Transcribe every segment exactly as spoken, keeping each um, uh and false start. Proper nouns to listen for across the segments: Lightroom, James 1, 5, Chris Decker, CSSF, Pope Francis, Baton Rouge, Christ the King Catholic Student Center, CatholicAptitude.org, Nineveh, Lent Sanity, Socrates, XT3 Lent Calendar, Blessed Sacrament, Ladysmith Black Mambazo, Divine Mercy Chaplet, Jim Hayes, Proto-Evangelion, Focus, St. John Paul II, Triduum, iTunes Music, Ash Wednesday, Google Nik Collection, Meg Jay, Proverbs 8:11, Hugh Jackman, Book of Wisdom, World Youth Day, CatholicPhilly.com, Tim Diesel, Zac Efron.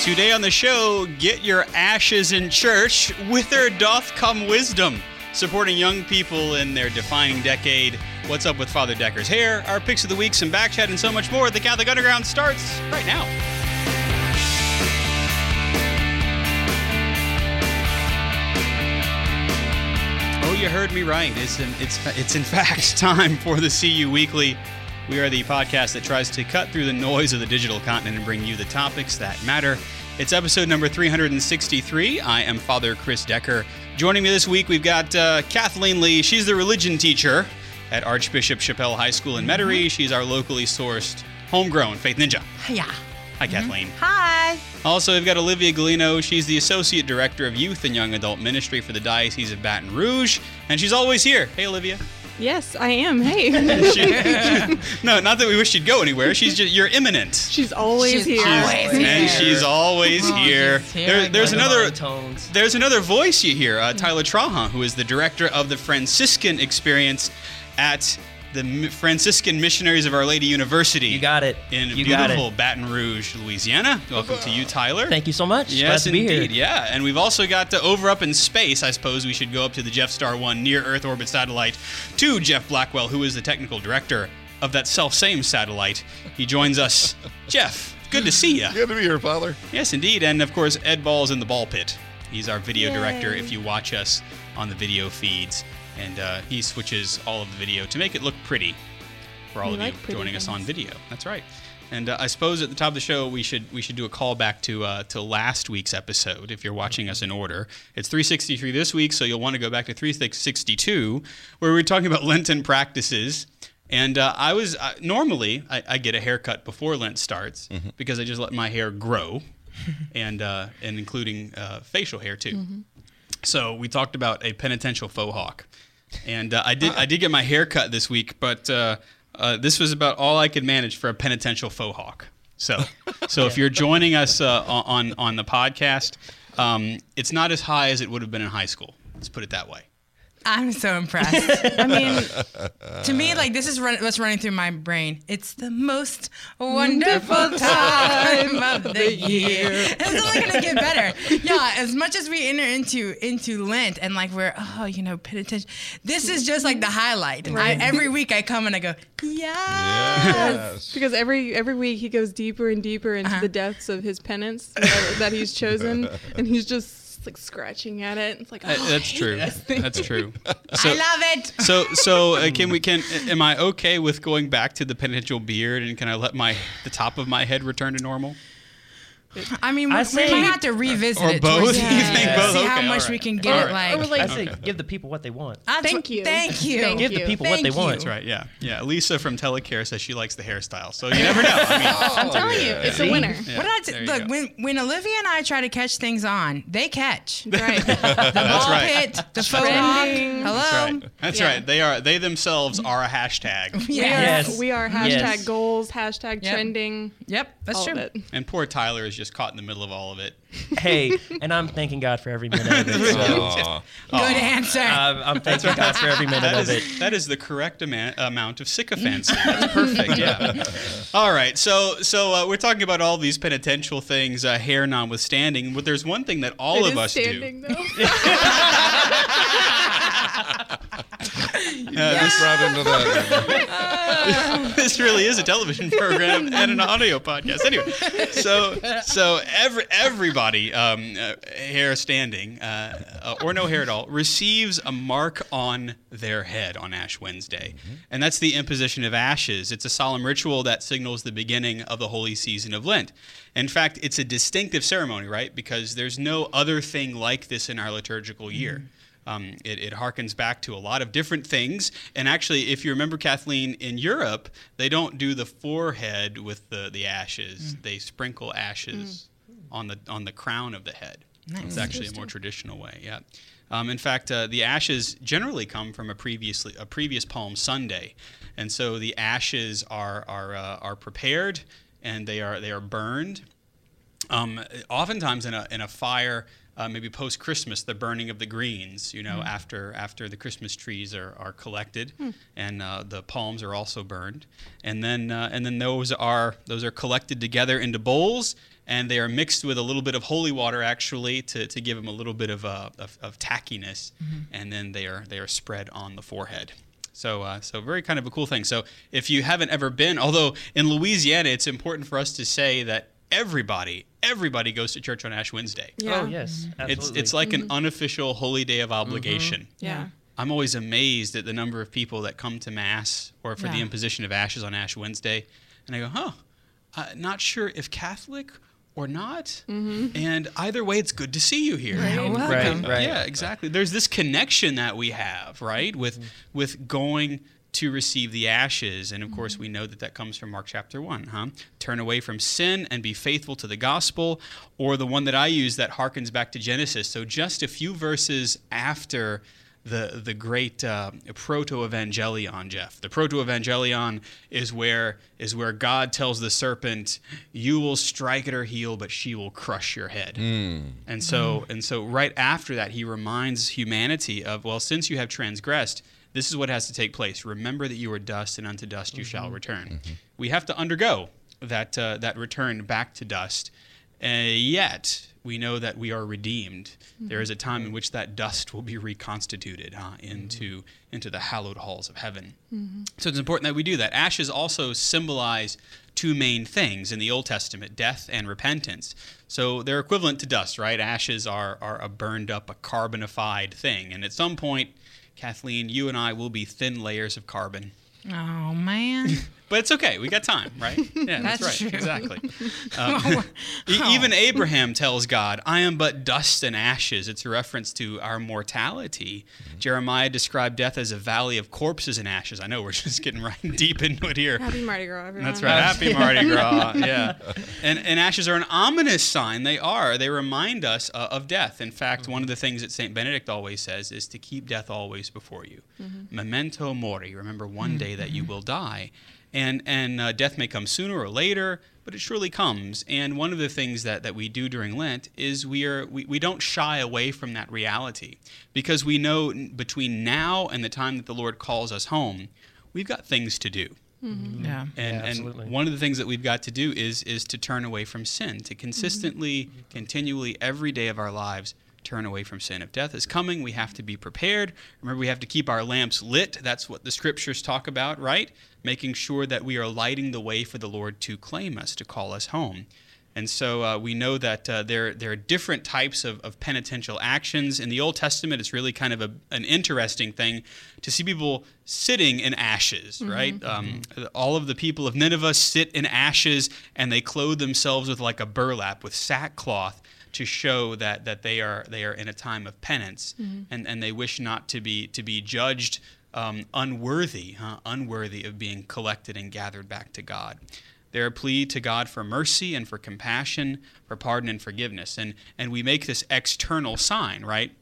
Today on the show, get your ashes in church, whither doth come wisdom, supporting young people in their defining decade. What's up with Father Decker's hair, our picks of the week, some back chat, and so much more. The Catholic Underground starts right now. Oh, you heard me right. It's in, it's, it's in fact time for the C U Weekly. We are the podcast that tries to cut through the noise of the digital continent and bring you the topics that matter. It's episode number three sixty-three. I am Father Chris Decker. Joining me this week, we've got uh, Kathleen Lee. She's the religion teacher at Archbishop Chappelle High School in Metairie. Mm-hmm. She's our locally sourced, homegrown Faith Ninja. Yeah. Hi, mm-hmm. Kathleen. Hi. Also, we've got Olivia Galino. She's the Associate Director of Youth and Young Adult Ministry for the Diocese of Baton Rouge, and she's always here. Hey, Olivia. Yes, I am. Hey. she, she, no, not that we wish she'd go anywhere. She's just, you're imminent. She's always she's here. Always and here. she's always oh, here. She's here. There, there's, another, there's another voice you hear, uh, Tyler Trahan, who is the director of the Franciscan experience at the Franciscan Missionaries of Our Lady University. You got it. In you beautiful it. Baton Rouge, Louisiana. Welcome to you, Tyler. Thank you so much. Yes, Glad to indeed. Be here. Yeah, and we've also got to over up in space. I suppose we should go up to the Jeff Star One near Earth orbit satellite to Jeff Blackwell, who is the technical director of that self-same satellite. He joins us. Jeff, good to see you. Good to be here, Father. Yes, indeed. And, of course, Ed Ball's in the ball pit. He's our video Yay. director if you watch us on the video feeds. And uh, he switches all of the video to make it look pretty for all we of like you joining things. Us on video. That's right. And uh, I suppose at the top of the show, we should we should do a callback to uh, to last week's episode, if you're watching us in order. It's three sixty-three this week, so you'll want to go back to three sixty-two, where we were talking about Lenten practices. And uh, I was uh, normally, I, I get a haircut before Lent starts, mm-hmm. because I just let my hair grow, and, uh, and including uh, facial hair, too. Mm-hmm. So we talked about a penitential faux hawk. And uh, I did I did get my hair cut this week, but uh, uh, this was about all I could manage for a penitential faux hawk. So so yeah. if you're joining us uh, on, on the podcast, um, it's not as high as it would have been in high school. Let's put it that way. I'm so impressed. I mean, to me, like, this is run- what's running through my brain. It's the most wonderful time of the year. It's only going to get better. Yeah, as much as we enter into into Lent and, like, we're, oh, you know, pay attention. This is just, like, the highlight. Right. I, every week I come and I go, yes. yes. Because every every week he goes deeper and deeper into uh-huh. the depths of his penance that, that he's chosen, and he's just, it's like scratching at it. It's like, oh, that's true. That's true. So, I love it. So, so uh, can we? Can am I okay with going back to the penitential beard? And can I let my the top of my head return to normal? I mean, I we, say, we might have to revisit or it. Or both? Yeah. You think both? See okay, how much right. we can get. Right. Like, or like, I say, okay. give the people what they want. I'll thank tr- you. Thank you. Thank give you. the people thank what they you. want. That's right. Yeah. Yeah. Lisa from Telecare says she likes the hairstyle. So you never know. I mean, oh, I'm telling yeah, you, yeah. it's a winner. Yeah. What did I t- look, when, when Olivia and I try to catch things on, they catch. Right. The ball right. pit, the phone. Hello. That's right. That's yeah. right. They are. They themselves are a hashtag. Yes. We are hashtag goals, hashtag trending. Yep. That's true. And poor Tyler is just caught in the middle of all of it. Hey, and I'm thanking God for every minute of it. So. Good answer. I'm, I'm thanking God for every minute that of is, it. That is the correct ama- amount of sycophancy. That's perfect. Yeah. All right. So, so uh, we're talking about all these penitential things, uh, hair notwithstanding. But there's one thing that all it of us standing, do. You yeah, just brought into that. This really is a television program and an audio podcast. Anyway, so so every everybody, um, uh, hair standing uh, uh, or no hair at all, receives a mark on their head on Ash Wednesday, mm-hmm. and that's the imposition of ashes. It's a solemn ritual that signals the beginning of the holy season of Lent. In fact, it's a distinctive ceremony, right? Because there's no other thing like this in our liturgical year. Mm-hmm. Um, it, it harkens back to a lot of different things. And actually, if you remember, Kathleen, in Europe, they don't do the forehead with the, the ashes. Mm. They sprinkle ashes mm. on the on the crown of the head. Nice. It's actually a more traditional way, yeah. Um, in fact, uh, the ashes generally come from a previously a previous Palm Sunday. And so the ashes are, are, uh, are prepared, and they are, they are burned. Um, oftentimes in a, in a fire, uh, maybe post-Christmas, the burning of the greens, you know, mm. after after the Christmas trees are, are collected, mm. and uh, the palms are also burned. And then uh, and then those are those are collected together into bowls, and they are mixed with a little bit of holy water, actually, to, to give them a little bit of uh, of, of tackiness, mm-hmm. and then they are they are spread on the forehead. So, uh, so very kind of a cool thing. So if you haven't ever been, although in Louisiana, it's important for us to say that everybody, everybody goes to church on Ash Wednesday. Yeah. Oh, yes. Absolutely. It's it's like mm-hmm. an unofficial holy day of obligation. Mm-hmm. Yeah. I'm always amazed at the number of people that come to Mass or for yeah. the imposition of ashes on Ash Wednesday. And I go, huh, uh, not sure if Catholic or not. Mm-hmm. And either way, it's good to see you here. Right. You're welcome. Right. Right. Yeah, exactly. There's this connection that we have, right, with mm-hmm. with going to receive the ashes. And of course, we know that that comes from Mark chapter one, huh? Turn away from sin and be faithful to the gospel, or the one that I use that harkens back to Genesis. So just a few verses after the the great uh, Proto-Evangelion, Jeff. The Proto-Evangelion is where is where God tells the serpent, "You will strike at her heel, but she will crush your head." Mm. And so mm. and so right after that, he reminds humanity of, well, since you have transgressed, this is what has to take place. Remember that you are dust, and unto dust you mm-hmm. shall return. Mm-hmm. We have to undergo that uh, that return back to dust, uh, yet we know that we are redeemed. Mm-hmm. There is a time in which that dust will be reconstituted uh, into, mm-hmm. into the hallowed halls of heaven. Mm-hmm. So it's important that we do that. Ashes also symbolize two main things in the Old Testament, death and repentance. So they're equivalent to dust, right? Ashes are, are a burned up, a carbonified thing, and at some point, Kathleen, you and I will be thin layers of carbon. Oh, man. But it's okay. We got time, right? Yeah, that's, that's right. True. Exactly. Um, oh. Oh. Even Abraham tells God, "I am but dust and ashes." It's a reference to our mortality. Mm-hmm. Jeremiah described death as a valley of corpses and ashes. I know we're just getting right deep into it here. Happy Mardi Gras, everyone. That's right. Happy Mardi Gras. Yeah. And, and ashes are an ominous sign. They are. They remind us uh, of death. In fact, mm-hmm. one of the things that Saint Benedict always says is to keep death always before you. Mm-hmm. Memento mori. Remember one mm-hmm. day that you will die. And and uh, death may come sooner or later, but it surely comes. And one of the things that, that we do during Lent is we are we, we don't shy away from that reality, because we know between now and the time that the Lord calls us home, we've got things to do. Mm-hmm. Yeah, and, yeah, absolutely. And one of the things that we've got to do is is to turn away from sin, to consistently, mm-hmm. continually, every day of our lives, turn away from sin. If death is coming, we have to be prepared. Remember, we have to keep our lamps lit. That's what the scriptures talk about, right? Making sure that we are lighting the way for the Lord to claim us, to call us home. And so uh, we know that uh, there, there are different types of, of penitential actions. In the Old Testament, it's really kind of a, an interesting thing to see people sitting in ashes, mm-hmm. right? Um, mm-hmm. All of the people of Nineveh sit in ashes, and they clothe themselves with like a burlap, with sackcloth, to show that that they are they are in a time of penance, mm-hmm. and, and they wish not to be to be judged um, unworthy, huh? unworthy of being collected and gathered back to God. Their plea to God for mercy and for compassion, for pardon and forgiveness, and and we make this external sign, right?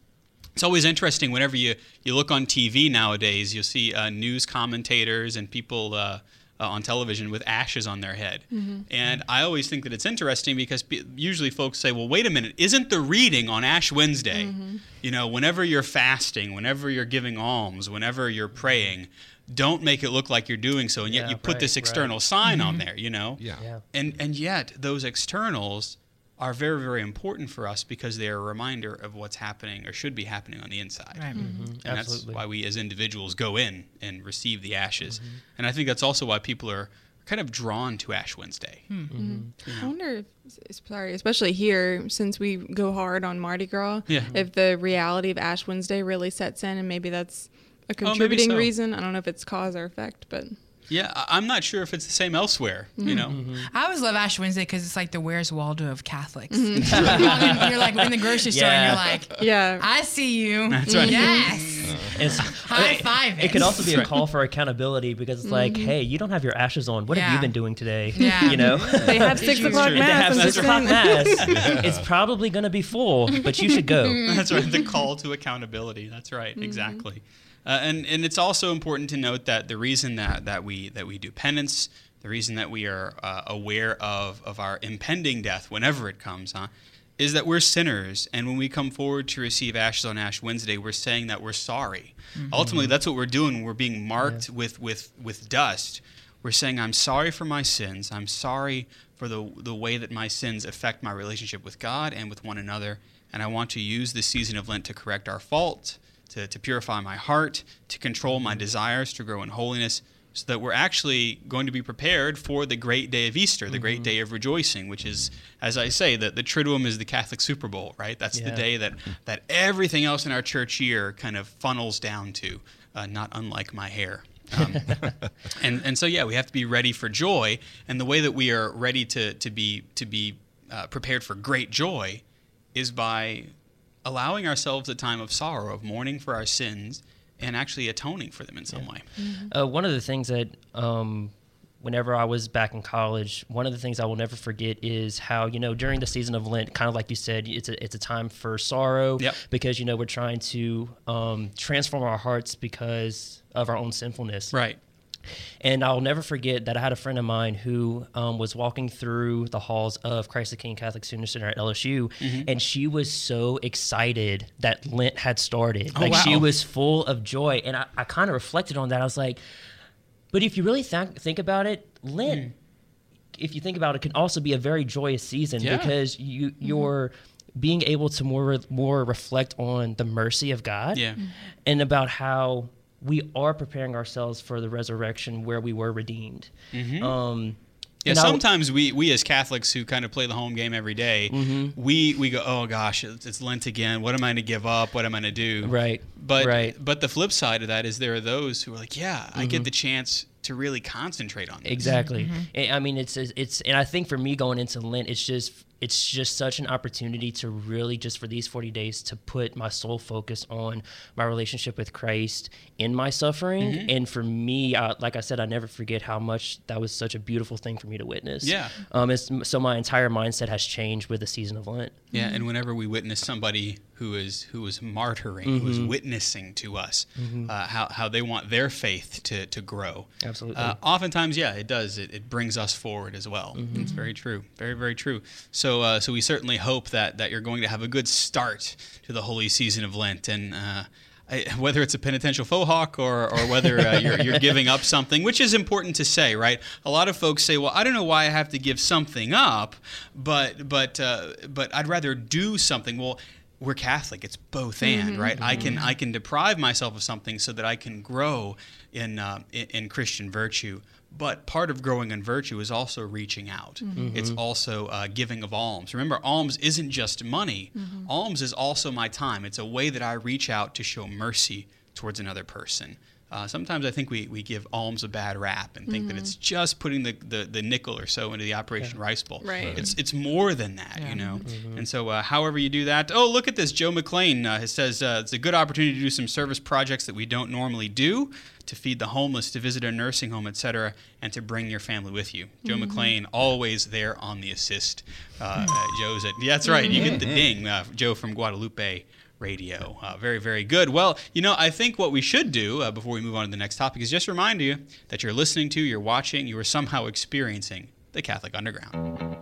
It's always interesting whenever you you look on T V nowadays, you'll see uh, news commentators and people. Uh, Uh, on television with ashes on their head. Mm-hmm. And I always think that it's interesting because p- usually folks say, well, wait a minute, isn't the reading on Ash Wednesday, mm-hmm. you know, whenever you're fasting, whenever you're giving alms, whenever you're praying, don't make it look like you're doing so. And yet yeah, you put right, this external right. sign mm-hmm. on there, you know? Yeah. yeah. And and yet those externals are very, very important for us because they are a reminder of what's happening or should be happening on the inside. Right. Mm-hmm. And Absolutely. that's why we as individuals go in and receive the ashes. Mm-hmm. And I think that's also why people are kind of drawn to Ash Wednesday. Mm-hmm. Mm-hmm. Yeah. I wonder, if, sorry, especially here, since we go hard on Mardi Gras, yeah. if the reality of Ash Wednesday really sets in, and maybe that's a contributing oh, maybe so. reason. I don't know if it's cause or effect, but... Yeah, I'm not sure if it's the same elsewhere, mm-hmm. you know. Mm-hmm. I always love Ash Wednesday because it's like the Where's Waldo of Catholics. Mm-hmm. You're like in the grocery store yeah. and you're like, yeah, I see you. That's right. Yes. It's, High five. It, it could also be a call for accountability because it's mm-hmm. like, hey, you don't have your ashes on. What yeah. have you been doing today? Yeah. You know? They have six o'clock mass. They have six o'clock mass. It's probably going to be full, but you should go. That's right. The call to accountability. That's right. Mm-hmm. Exactly. Uh, and, and it's also important to note that the reason that, that we that we do penance the reason that we are uh, aware of, of our impending death whenever it comes, huh, is that we're sinners, and when we come forward to receive ashes on Ash Wednesday, we're saying that we're sorry. Mm-hmm. Ultimately, that's what we're doing. We're being marked yeah. with, with, with dust. We're saying, I'm sorry for my sins. I'm sorry for the, the way that my sins affect my relationship with God and with one another, and I want to use this season of Lent to correct our fault, to, to purify my heart, to control my desires, to grow in holiness, so that we're actually going to be prepared for the great day of Easter, the mm-hmm. great day of rejoicing, which is, as I say, that the Triduum is the Catholic Super Bowl, right? That's yeah. the day that, that everything else in our church year kind of funnels down to, uh, not unlike my hair. Um, and, and so, yeah, we have to be ready for joy. And the way that we are ready to, to be, to be uh, prepared for great joy is by allowing ourselves a time of sorrow, of mourning for our sins, and actually atoning for them in some yeah. way. Mm-hmm. Uh, one of the things that, um, whenever I was back in college, one of the things I will never forget is how, you know, during the season of Lent, kind of like you said, it's a, it's a time for sorrow yep. because, you know, we're trying to um, transform our hearts because of our own sinfulness. Right. And I'll never forget that I had a friend of mine who um, was walking through the halls of Christ the King Catholic Student Center at L S U, mm-hmm. and she was so excited that Lent had started. Oh, like wow. She was full of joy, and I, I kind of reflected on that. I was like, but if you really th- think about it, Lent, mm. if you think about it, can also be a very joyous season yeah. because you, you're... Mm-hmm. being able to more more reflect on the mercy of God yeah. and about how we are preparing ourselves for the resurrection where we were redeemed. Mm-hmm. Um, yeah, sometimes we, we as Catholics who kind of play the home game every day, mm-hmm. we, we go, oh gosh, it's Lent again. What am I going to give up? What am I going to do? Right. But, right. but the flip side of that is there are those who are like, yeah, mm-hmm. I get the chance to really concentrate on this. Exactly. Mm-hmm. And, I mean, it's, it's, and I think for me going into Lent, it's just, it's just such an opportunity to really just for these forty days to put my sole focus on my relationship with Christ in my suffering. Mm-hmm. And for me, I, like I said, I never forget how much that was such a beautiful thing for me to witness. Yeah. Um, it's, so my entire mindset has changed with the season of Lent. Yeah. Mm-hmm. And whenever we witness somebody who is, who is martyring, mm-hmm. who is witnessing to us, mm-hmm. uh, how, how they want their faith to, to grow. Absolutely. Uh, oftentimes, yeah, it does. It, it brings us forward as well. Mm-hmm. It's very true. Very, very true. So, So, uh, so we certainly hope that, that you're going to have a good start to the holy season of Lent, and uh, I, whether it's a penitential faux hawk or, or whether uh, you're, you're giving up something, which is important to say, right? A lot of folks say, well, I don't know why I have to give something up, but but uh, but I'd rather do something. Well, we're Catholic. It's both and, mm-hmm. right? Mm-hmm. I can I can deprive myself of something so that I can grow in uh, in, in Christian virtue. But part of growing in virtue is also reaching out. Mm-hmm. It's also uh, giving of alms. Remember, alms isn't just money. Mm-hmm. Alms is also my time. It's a way that I reach out to show mercy towards another person. Uh, sometimes I think we, we give alms a bad rap and think mm-hmm. that it's just putting the, the, the nickel or so into the Operation yeah. Rice Bowl. Right. It's it's more than that, yeah. you know. Mm-hmm. And so uh, however you do that, oh, look at this. Joe McLean uh, says uh, it's a good opportunity to do some service projects that we don't normally do, to feed the homeless, to visit a nursing home, et cetera, and to bring your family with you. Joe mm-hmm. McLean, always there on the assist. Uh, uh, Joe's at, yeah, that's right. You get the ding, uh, Joe from Guadalupe Radio. Uh, very, very good. Well, you know, I think what we should do uh, before we move on to the next topic is just remind you that you're listening to, you're watching, you are somehow experiencing the Catholic Underground.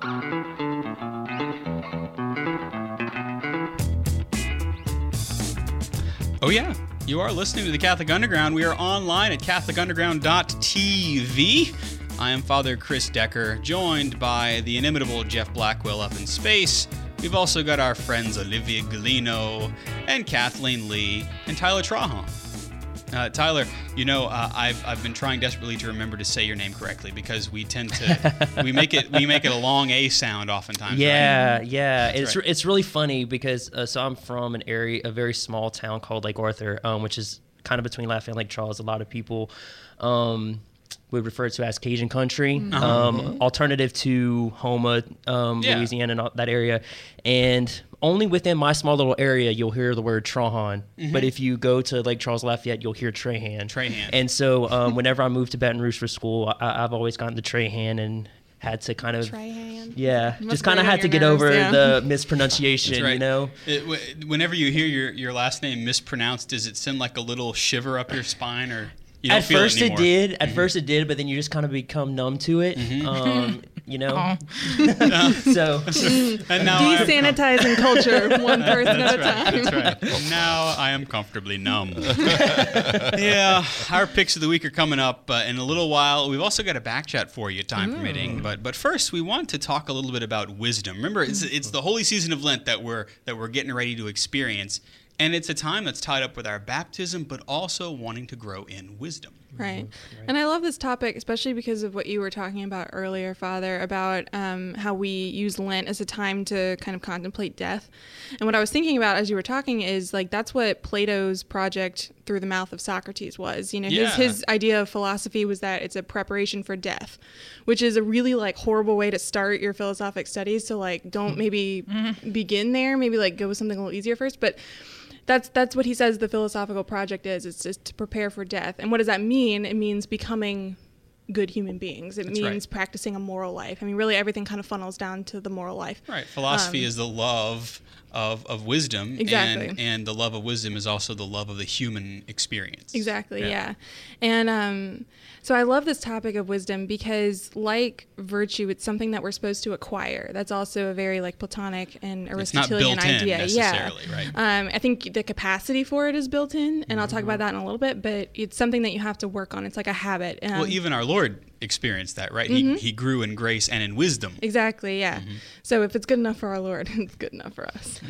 Oh, yeah. You are listening to the Catholic Underground. We are online at catholic underground dot t v. I am Father Chris Decker, joined by the inimitable Jeff Blackwell up in space. We've also got our friends Olivia Galino and Kathleen Lee and Tyler Trahan. Uh, Tyler, you know, uh, I've I've been trying desperately to remember to say your name correctly because we tend to we make it we make it a long A sound oftentimes. Yeah, right? yeah, That's it's right. it's really funny because uh, so I'm from an area, a very small town called Lake Arthur, um, which is kind of between Lafayette and Lake Charles. A lot of people um, would refer to as Cajun country, mm-hmm. um, alternative to Houma, um, yeah. Louisiana, and all that area, and. Only within my small little area you'll hear the word Trahan, mm-hmm. but if you go to Lake Charles Lafayette, you'll hear Trahan. Trahan. And so um, whenever I moved to Baton Rouge for school, I, I've always gotten the Trahan and had to kind of, Trahan. yeah, just kind of had to get nerves, over yeah. the mispronunciation, right. you know? It, w- whenever you hear your, your last name mispronounced, does it send like a little shiver up your spine or... You don't at feel first it, it did. At mm-hmm. first it did, but then you just kind of become numb to it. Mm-hmm. Um, you know. Oh. So and now desanitizing I'm, culture one person at right, a time. That's right. Now I am comfortably numb. Yeah, our picks of the week are coming up uh, in a little while. We've also got a back chat for you, time Ooh. permitting. But but first, we want to talk a little bit about wisdom. Remember, it's it's the holy season of Lent that we're that we're getting ready to experience. And it's a time that's tied up with our baptism, but also wanting to grow in wisdom. Right. And I love this topic, especially because of what you were talking about earlier, Father, about um, how we use Lent as a time to kind of contemplate death. And what I was thinking about as you were talking is, like, that's what Plato's project Through the Mouth of Socrates was. You know, yeah. his, his idea of philosophy was that it's a preparation for death, which is a really, like, horrible way to start your philosophic studies. So, like, don't maybe mm-hmm. begin there. Maybe, like, go with something a little easier first. But That's that's what he says the philosophical project is. It's just to prepare for death. And what does that mean? It means becoming good human beings. It that's means right. practicing a moral life. I mean, really everything kind of funnels down to the moral life. Right. Philosophy um, is the love of, of wisdom. Exactly. And, and the love of wisdom is also the love of the human experience. Exactly, yeah. yeah. And um, so I love this topic of wisdom because, like virtue, it's something that we're supposed to acquire. That's also a very, like, Platonic and Aristotelian idea. It's not built in necessarily, yeah. right? Um, I think the capacity for it is built in, and mm-hmm. I'll talk about that in a little bit, but it's something that you have to work on. It's like a habit. Um, well, even our Lord experienced that, right? Mm-hmm. He, he grew in grace and in wisdom. Exactly, yeah. Mm-hmm. So if it's good enough for our Lord, it's good enough for us.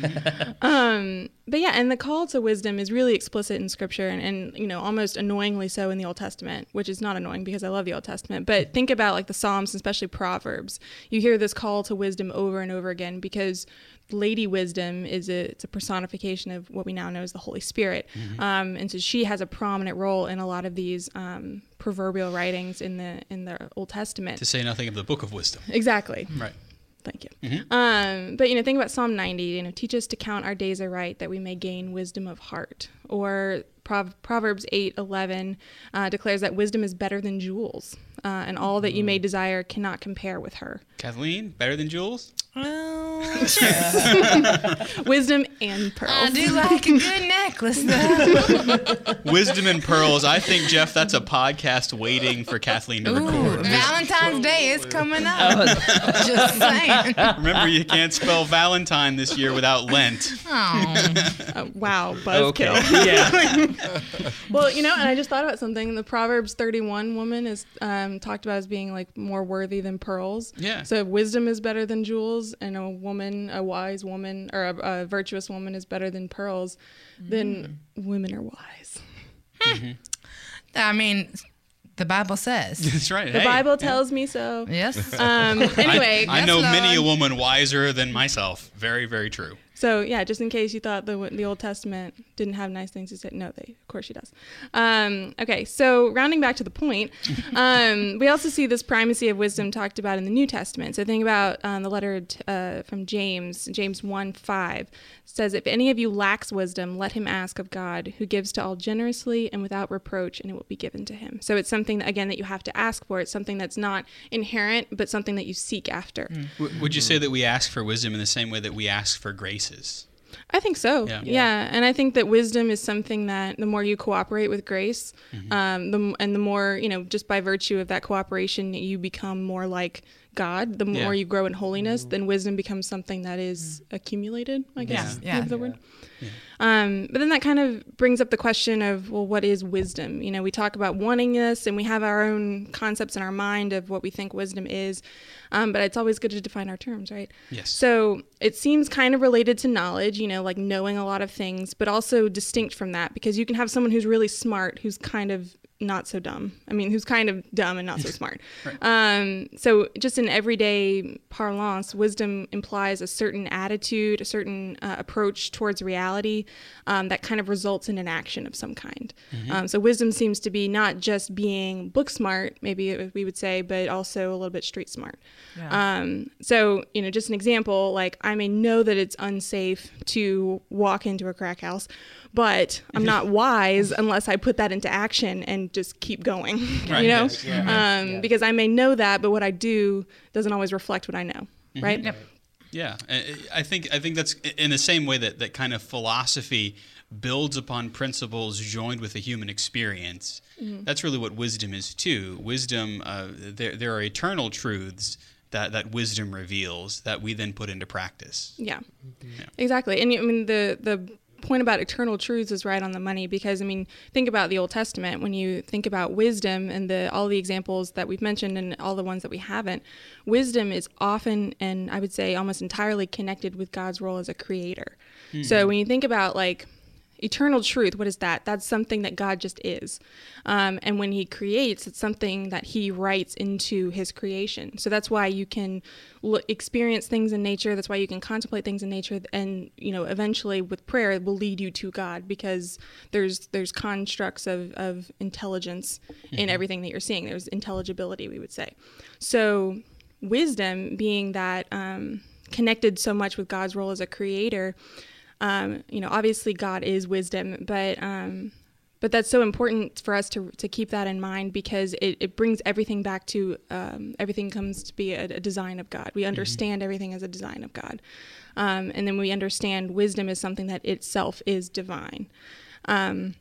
um, but yeah, and the call to wisdom is really explicit in Scripture, and, and, you know, almost annoyingly so in the Old Testament, which is not annoying because I love the Old Testament. But think about, like, the Psalms, especially Proverbs. You hear this call to wisdom over and over again because Lady Wisdom is a, it's a personification of what we now know as the Holy Spirit. Mm-hmm. Um, and so she has a prominent role in a lot of these um, proverbial writings in the in the Old Testament. To say nothing of the Book of Wisdom. Exactly. Right. Thank you. Mm-hmm. Um, but, you know, think about Psalm ninety, you know, teach us to count our days aright that we may gain wisdom of heart. Or Pro- Proverbs eight eleven uh, declares that wisdom is better than jewels, uh, and all that you may desire cannot compare with her. Kathleen, better than jewels? Well, wisdom and pearls. I do like a good necklace, though. Wisdom and pearls. I think, Jeff, that's a podcast waiting for Kathleen to Ooh, record. Valentine's Day is coming up. Just saying. Remember, you can't spell Valentine this year without Lent. uh, wow, buzzkill. Okay. Yeah. Well, you know, and I just thought about something. The Proverbs thirty-one woman is um, talked about as being, like, more worthy than pearls. Yeah. So wisdom is better than jewels, and a woman, a wise woman, or a, a virtuous woman is better than pearls. Mm. Then women are wise. Mm-hmm. I mean, the Bible says. That's right. The hey, Bible tells yeah. me so. Yes. Um, anyway. I, I know Lord. many a woman wiser than myself. Very, very true. So, yeah, just in case you thought the the Old Testament didn't have nice things to say, no, they of course she does. Um, okay, so rounding back to the point, um, we also see this primacy of wisdom talked about in the New Testament. So think about um, the letter t- uh, from James, James one five, says, if any of you lacks wisdom, let him ask of God, who gives to all generously and without reproach, and it will be given to him. So it's something, that, again, that you have to ask for. It's something that's not inherent, but something that you seek after. W- would you say that we ask for wisdom in the same way that we ask for grace? I think so. Yeah. yeah. And I think that wisdom is something that the more you cooperate with grace, mm-hmm. um, the, and the more, you know, just by virtue of that cooperation, you become more like God. The more yeah. you grow in holiness, mm-hmm. then wisdom becomes something that is mm-hmm. accumulated, I guess. Yeah. yeah. The yeah. word. Yeah. Um, but then that kind of brings up the question of, well, what is wisdom? You know, we talk about wanting this, and we have our own concepts in our mind of what we think wisdom is. Um, but it's always good to define our terms, right? Yes. So it seems kind of related to knowledge, you know, like knowing a lot of things, but also distinct from that, because you can have someone who's really smart, who's kind of not so dumb. I mean, who's kind of dumb and not so smart. Right. Um, so just in everyday parlance, wisdom implies a certain attitude, a certain uh, approach towards reality um, that kind of results in an action of some kind. Mm-hmm. Um, so wisdom seems to be not just being book smart, maybe we would say, but also a little bit street smart. Yeah. Um, so, you know, just an example, like I may know that it's unsafe to walk into a crack house, but I'm not wise unless I put that into action and just keep going, right. you know, yes, yeah, um, yeah. because I may know that, but what I do doesn't always reflect what I know, mm-hmm. right? Yep. Yeah, I think I think that's in the same way that, that kind of philosophy builds upon principles joined with a human experience. Mm-hmm. That's really what wisdom is too. Wisdom, uh, there there are eternal truths that, that wisdom reveals that we then put into practice. Yeah, yeah. Exactly. And I mean, the, the point about eternal truths is right on the money because, I mean, think about the Old Testament. When you think about wisdom and the all the examples that we've mentioned and all the ones that we haven't, wisdom is often, and I would say almost entirely, connected with God's role as a creator. Mm-hmm. So when you think about, like, eternal truth, what is that? That's something that God just is. Um, and when he creates, it's something that he writes into his creation. So that's why you can l- experience things in nature. That's why you can contemplate things in nature. And, you know, eventually with prayer, it will lead you to God because there's there's constructs of, of intelligence mm-hmm. in everything that you're seeing. There's intelligibility, we would say. So wisdom being that um, connected so much with God's role as a creator, Um, you know, obviously God is wisdom, but um, but that's so important for us to to keep that in mind because it, it brings everything back to um, everything comes to be a, a design of God. We understand mm-hmm. everything as a design of God. Um, and then we understand wisdom is something that itself is divine. Um,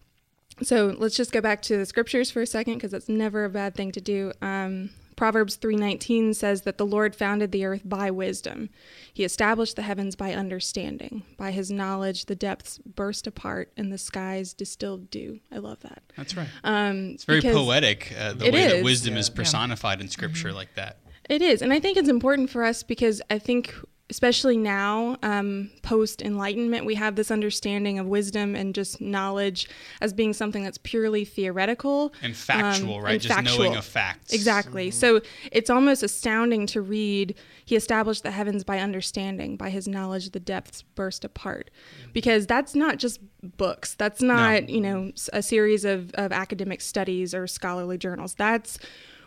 so let's just go back to the scriptures for a second because that's never a bad thing to do. Um, Proverbs three nineteen says that the Lord founded the earth by wisdom. He established the heavens by understanding. By his knowledge, the depths burst apart and the skies distilled dew. I love that. That's right. Um, it's very poetic, uh, the way is. that wisdom yeah. is personified yeah. in Scripture mm-hmm. like that. It is. And I think it's important for us because I think, especially now, um, post-enlightenment, we have this understanding of wisdom and just knowledge as being something that's purely theoretical. And factual, um, right? And just factual. Knowing of facts. Exactly. Mm-hmm. So it's almost astounding to read, he established the heavens by understanding. By his knowledge, the depths burst apart. Mm-hmm. Because that's not just books. That's not, no. you know, a series of, of academic studies or scholarly journals. That's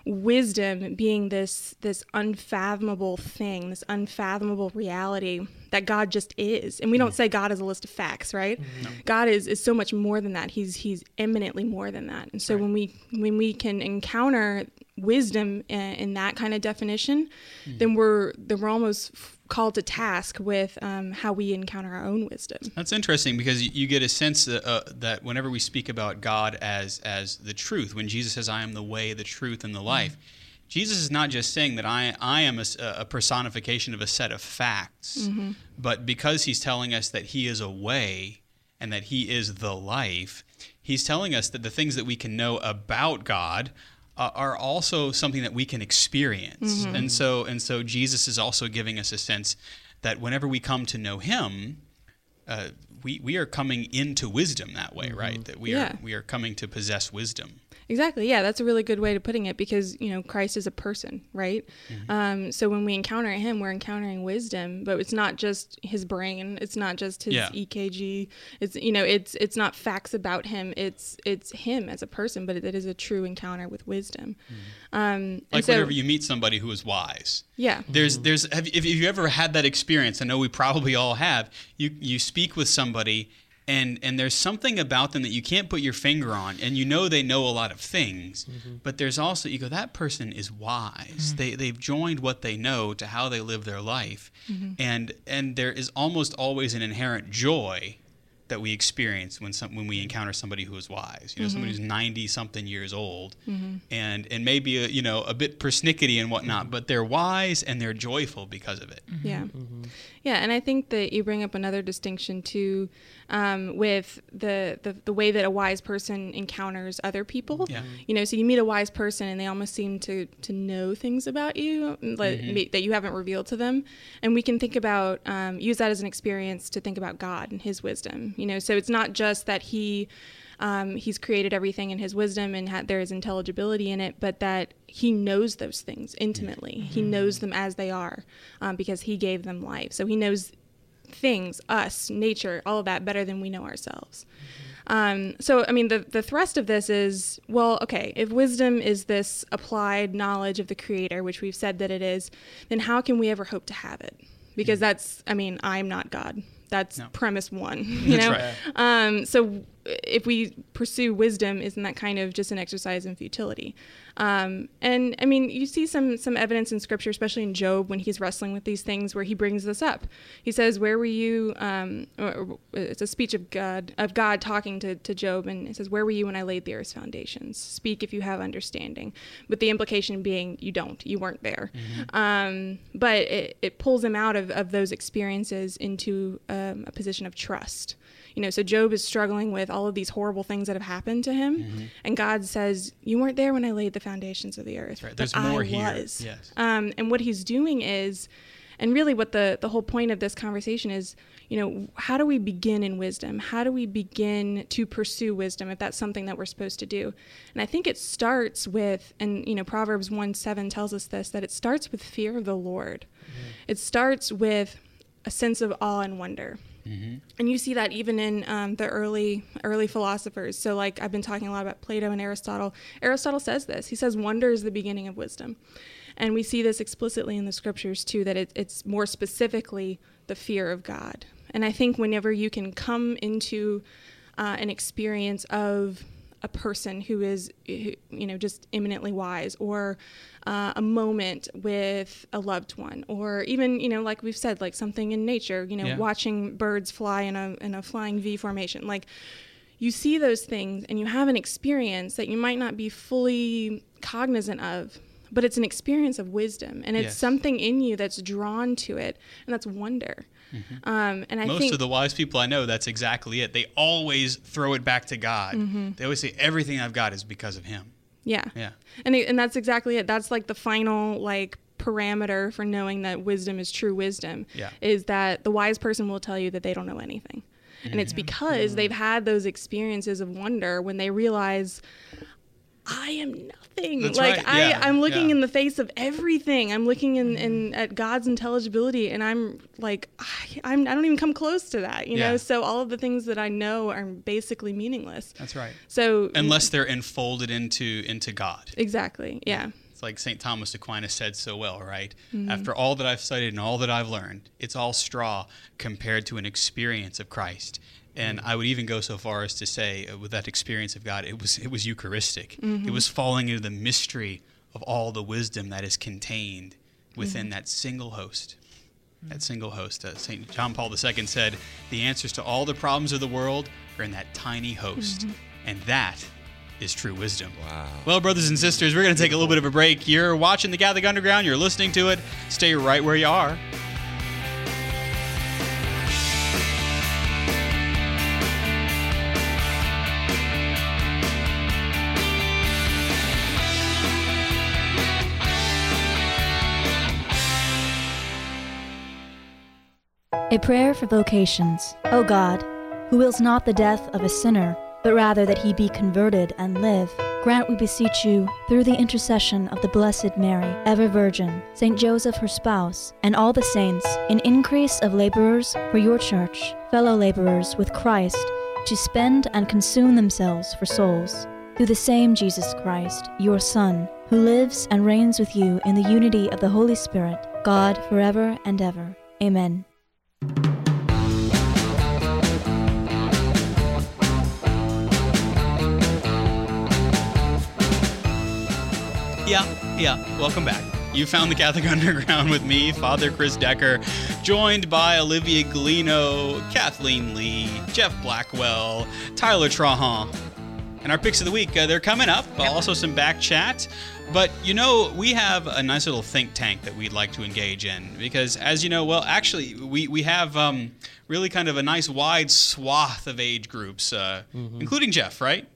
wisdom being this this unfathomable thing, this unfathomable reality that God just is. And we don't say God is a list of facts, right? No. God is, is so much more than that. He's he's eminently more than that. And so right. when we when we can encounter wisdom in, in that kind of definition, mm. then we're then we're almost called to task with um, how we encounter our own wisdom. That's interesting because you get a sense that, uh, that whenever we speak about God as as the truth, when Jesus says, "I am the way, the truth, and the life," mm-hmm. Jesus is not just saying that I I am a, a personification of a set of facts, mm-hmm. but because he's telling us that he is a way and that he is the life, he's telling us that the things that we can know about God are also something that we can experience. Mm-hmm. And so and so Jesus is also giving us a sense that whenever we come to know him, uh, we, we are coming into wisdom that way, mm-hmm. right? That we yeah. are we are coming to possess wisdom. Exactly. Yeah, that's a really good way to putting it because, you know, Christ is a person, right? Mm-hmm. Um, so when we encounter him, we're encountering wisdom, but it's not just his brain. It's not just his yeah. E K G. It's, you know, it's it's not facts about him. It's it's him as a person, but it, it is a true encounter with wisdom. Mm-hmm. Um, like so, whenever you meet somebody who is wise. Yeah. There's, there's, have, if you ever had that experience, I know we probably all have, you, you speak with somebody And and there's something about them that you can't put your finger on, and you know they know a lot of things, mm-hmm. but there's also, you go, that person is wise. Mm-hmm. They, they've joined what they know to how they live their life, mm-hmm. and and there is almost always an inherent joy that we experience when some, when we encounter somebody who is wise, you know, mm-hmm. somebody who's ninety-something years old, mm-hmm. and and maybe, a, you know, a bit persnickety and whatnot, mm-hmm. but they're wise and they're joyful because of it. Mm-hmm. Yeah. Mm-hmm. Yeah, and I think that you bring up another distinction, too, um, with the, the the way that a wise person encounters other people. Yeah. You know, so you meet a wise person and they almost seem to, to know things about you like, mm-hmm. that you haven't revealed to them. And we can think about, um, use that as an experience to think about God and his wisdom. You know, so it's not just that he um, he's created everything in his wisdom and ha- there is intelligibility in it, but that he knows those things intimately. Mm-hmm. He knows them as they are um, because he gave them life. So he knows things, us, nature, all of that better than we know ourselves. Mm-hmm. Um, so, I mean, the, the thrust of this is, well, okay, if wisdom is this applied knowledge of the Creator, which we've said that it is, then how can we ever hope to have it? Because that's, I mean, I'm not God. That's no. premise one, you know? That's right. Um, so if we pursue wisdom, isn't that kind of just an exercise in futility? Um, and I mean, you see some, some evidence in scripture, especially in Job, when he's wrestling with these things, where he brings this up. He says, where were you, um, or, it's a speech of God, of God talking to, to Job. And it says, where were you when I laid the earth's foundations? Speak if you have understanding. But the implication being you don't, you weren't there. Mm-hmm. Um, but it, it pulls him out of, of those experiences into um, a position of trust. You know, so Job is struggling with all of these horrible things that have happened to him. Mm-hmm. And God says, you weren't there when I laid the foundations of the earth. Right. There's but more I here. Was. Yes. Um, and what he's doing is, and really what the, the whole point of this conversation is, you know, how do we begin in wisdom? How do we begin to pursue wisdom if that's something that we're supposed to do? And I think it starts with, and, you know, Proverbs one seven tells us this, that it starts with fear of the Lord. Mm-hmm. It starts with a sense of awe and wonder. Mm-hmm. And you see that even in um, the early early philosophers. So like I've been talking a lot about Plato and Aristotle. Aristotle says this. He says wonder is the beginning of wisdom. And we see this explicitly in the scriptures too, that it, it's more specifically the fear of God. And I think whenever you can come into uh, an experience of a person who is, you know, just eminently wise, or uh, a moment with a loved one, or even, you know, like we've said, like something in nature, you know, yeah. watching birds fly in a in a flying V formation. Like you see those things and you have an experience that you might not be fully cognizant of, but it's an experience of wisdom, and it's yes. something in you that's drawn to it, and that's wonder. Mm-hmm. Um, and I Most think, of the wise people I know, that's exactly it. They always throw it back to God. Mm-hmm. They always say, everything I've got is because of him. Yeah. Yeah. And it, and that's exactly it. That's like the final like parameter for knowing that wisdom is true wisdom, yeah. is that the wise person will tell you that they don't know anything. Mm-hmm. And it's because mm-hmm. they've had those experiences of wonder when they realize, I am nothing. That's like right. I, yeah. I'm looking yeah. in the face of everything. I'm looking in, in at God's intelligibility, and I'm like, I, I'm, I don't even come close to that, you yeah. know? So all of the things that I know are basically meaningless. That's right. So unless they're enfolded into, into God. Exactly. Yeah. yeah. It's like Saint Thomas Aquinas said so well, right? Mm-hmm. After all that I've studied and all that I've learned, it's all straw compared to an experience of Christ. And I would even go so far as to say, uh, with that experience of God, it was it was Eucharistic. Mm-hmm. It was falling into the mystery of all the wisdom that is contained within mm-hmm. that single host. Mm-hmm. That single host. Uh, Saint John Paul the Second said, the answers to all the problems of the world are in that tiny host. Mm-hmm. And that is true wisdom. Wow. Well, brothers and sisters, we're going to take a little bit of a break. You're watching The Catholic Underground. You're listening to it. Stay right where you are. A prayer for vocations. O God, who wills not the death of a sinner, but rather that he be converted and live, grant, we beseech you, through the intercession of the Blessed Mary, ever Virgin, Saint Joseph her spouse, and all the saints, an increase of laborers for your church, fellow laborers with Christ, to spend and consume themselves for souls. Through the same Jesus Christ, your Son, who lives and reigns with you in the unity of the Holy Spirit, God forever and ever. Amen. Yeah, yeah, welcome back. You found The Catholic Underground with me, Father Chris Decker, joined by Olivia Galino, Kathleen Lee, Jeff Blackwell, Tyler Trahan, and our picks of the week. Uh, they're coming up, but also some back chat. But, you know, we have a nice little think tank that we'd like to engage in because, as you know, well, actually, we, we have um, really kind of a nice wide swath of age groups, uh, mm-hmm. including Jeff, right?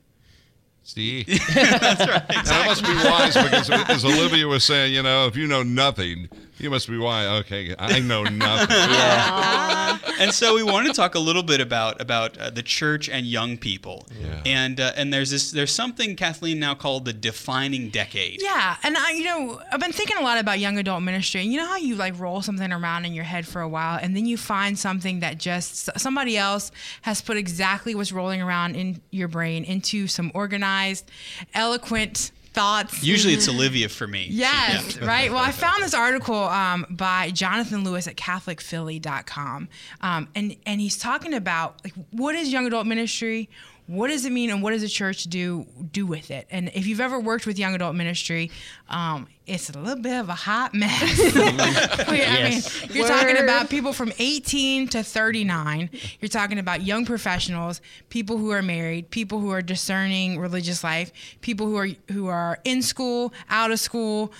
See? That's right. Exactly. That must be wise because, as Olivia was saying, you know, if you know nothing, you must be wise. Okay, I know nothing. Yeah. And so we wanted to talk a little bit about about uh, the church and young people. Yeah. And uh, and there's this there's something, Kathleen, now called the defining decade. Yeah, and I you know I've been thinking a lot about young adult ministry. And you know how you like roll something around in your head for a while, and then you find something that just somebody else has put exactly what's rolling around in your brain into some organized, eloquent thoughts. Usually it's Olivia for me. Yes, yeah. Right. Well, I found this article um, by Jonathan Lewis at Catholic Philly dot com. Um, and, and he's talking about, like, what is young adult ministry? What does it mean, and what does the church do do with it? And if you've ever worked with young adult ministry, um, it's a little bit of a hot mess. I yes. mean, you're Word. talking about people from eighteen to thirty-nine. You're talking about young professionals, people who are married, people who are discerning religious life, people who are who are in school, out of school,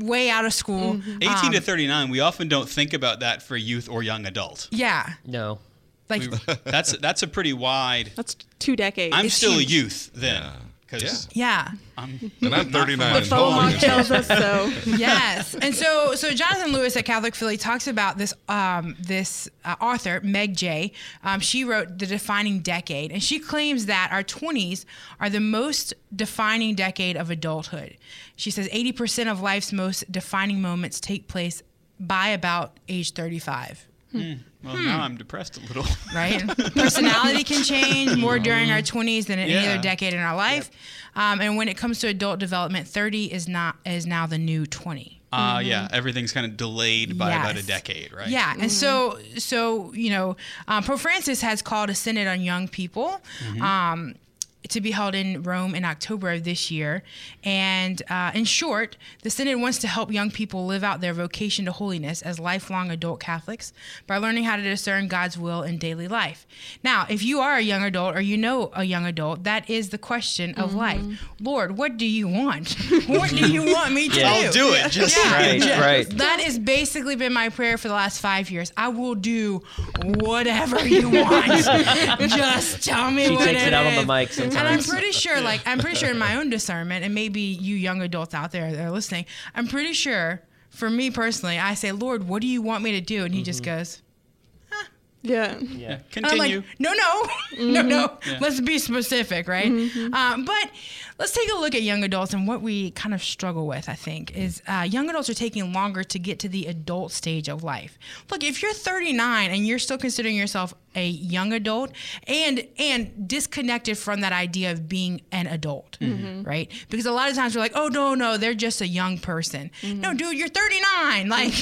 way out of school. Mm-hmm. eighteen to thirty-nine, we often don't think about that for youth or young adult. Yeah. No. Like, we, that's that's a pretty wide. That's two decades. I'm it's still huge. a youth then. Yeah. yeah. I'm, and I'm thirty-nine. The phone tells us so. Yes. And so so Jonathan Lewis at Catholic Philly talks about this um, this uh, author, Meg Jay. Um, she wrote The Defining Decade, and she claims that our twenties are the most defining decade of adulthood. She says eighty percent of life's most defining moments take place by about age thirty-five. Hmm. Well, hmm. now I'm depressed a little. Right? Personality can change more during our twenties than any yeah. other decade in our life. Yep. Um, and when it comes to adult development, thirty is not is now the new twenty. Uh, mm-hmm. Yeah, everything's kind of delayed by yes. about a decade, right? Yeah, mm-hmm. and so, so you know, um, Pope Francis has called a synod on young people mm-hmm. um, to be held in Rome in October of this year. And uh, in short, the synod wants to help young people live out their vocation to holiness as lifelong adult Catholics by learning how to discern God's will in daily life. Now, if you are a young adult or you know a young adult, that is the question of mm-hmm. life. Lord, what do you want? What do you want me to yeah. do? I'll do it. Just yeah. right, yeah. right. That has basically been my prayer for the last five years. I will do whatever you want. Just tell me she what it is. She takes it out on the mic sometimes. And I'm pretty sure, like, I'm pretty sure in my own discernment, and maybe you young adults out there that are listening, I'm pretty sure, for me personally, I say, Lord, what do you want me to do? And he mm-hmm. just goes, huh. Yeah. yeah. Continue. Like, no, no. Mm-hmm. No, no. Yeah. Let's be specific, right? Mm-hmm. Um, but let's take a look at young adults and what we kind of struggle with, I think, is uh, young adults are taking longer to get to the adult stage of life. Look, if you're thirty-nine and you're still considering yourself a young adult and and disconnected from that idea of being an adult, mm-hmm. right? Because a lot of times we're like, oh, no, no, they're just a young person. Mm-hmm. No, dude, you're thirty-nine. Like,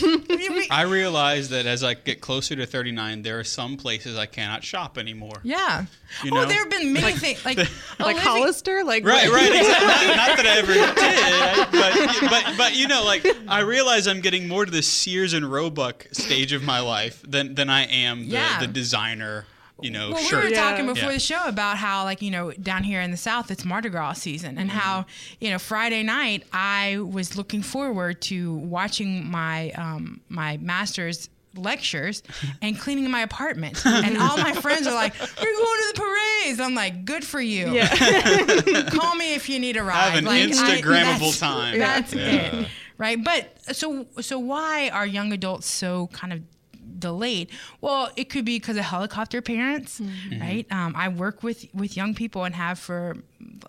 I realize that as I get closer to thirty-nine, there are some places I cannot shop anymore. Yeah. You know? Oh, there have been many like, things. Like, like Hollister? Like, right, what? Right. Exactly. not, not that I ever did. But, but, but, you know, like, I realize I'm getting more to the Sears and Roebuck stage of my life than, than I am the, yeah. the designer. You know, well, shirt. We were talking yeah. before yeah. the show about how, like, you know, down here in the South, it's Mardi Gras season, and mm-hmm. how, you know, Friday night I was looking forward to watching my um, my master's lectures and cleaning my apartment, and all my friends are like, "We're going to the parades." I'm like, "Good for you." Yeah. Call me if you need a ride. Have an like, Instagrammable I, time. That's yeah. it, right? But so so why are young adults so kind of delayed? Well, it could be because of helicopter parents, mm-hmm. right? Um, I work with, with young people and have for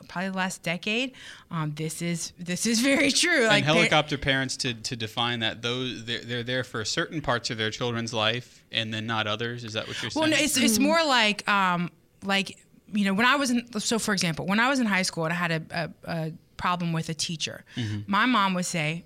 probably the last decade. Um, this is this is very true. Like, and helicopter parents, to to define that, those they're, they're there for certain parts of their children's life and then not others. Is that what you're saying? Well, no, it's it's more like um like you know when I was in, so for example, when I was in high school and I had a a, a problem with a teacher, mm-hmm. my mom would say,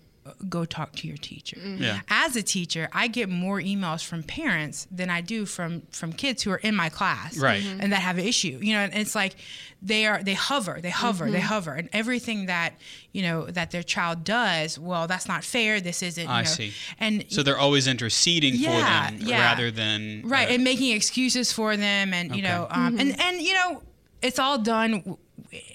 go talk to your teacher. Mm-hmm. Yeah. As a teacher, I get more emails from parents than I do from, from kids who are in my class, right. mm-hmm. and that have an issue. You know, and it's like they are they hover, they hover, mm-hmm. they hover, and everything that you know that their child does. Well, that's not fair. This isn't. I you know, see. And so they're always interceding yeah, for them yeah. rather than right uh, and making excuses for them, and okay. you know, um, mm-hmm. and and you know, it's all done.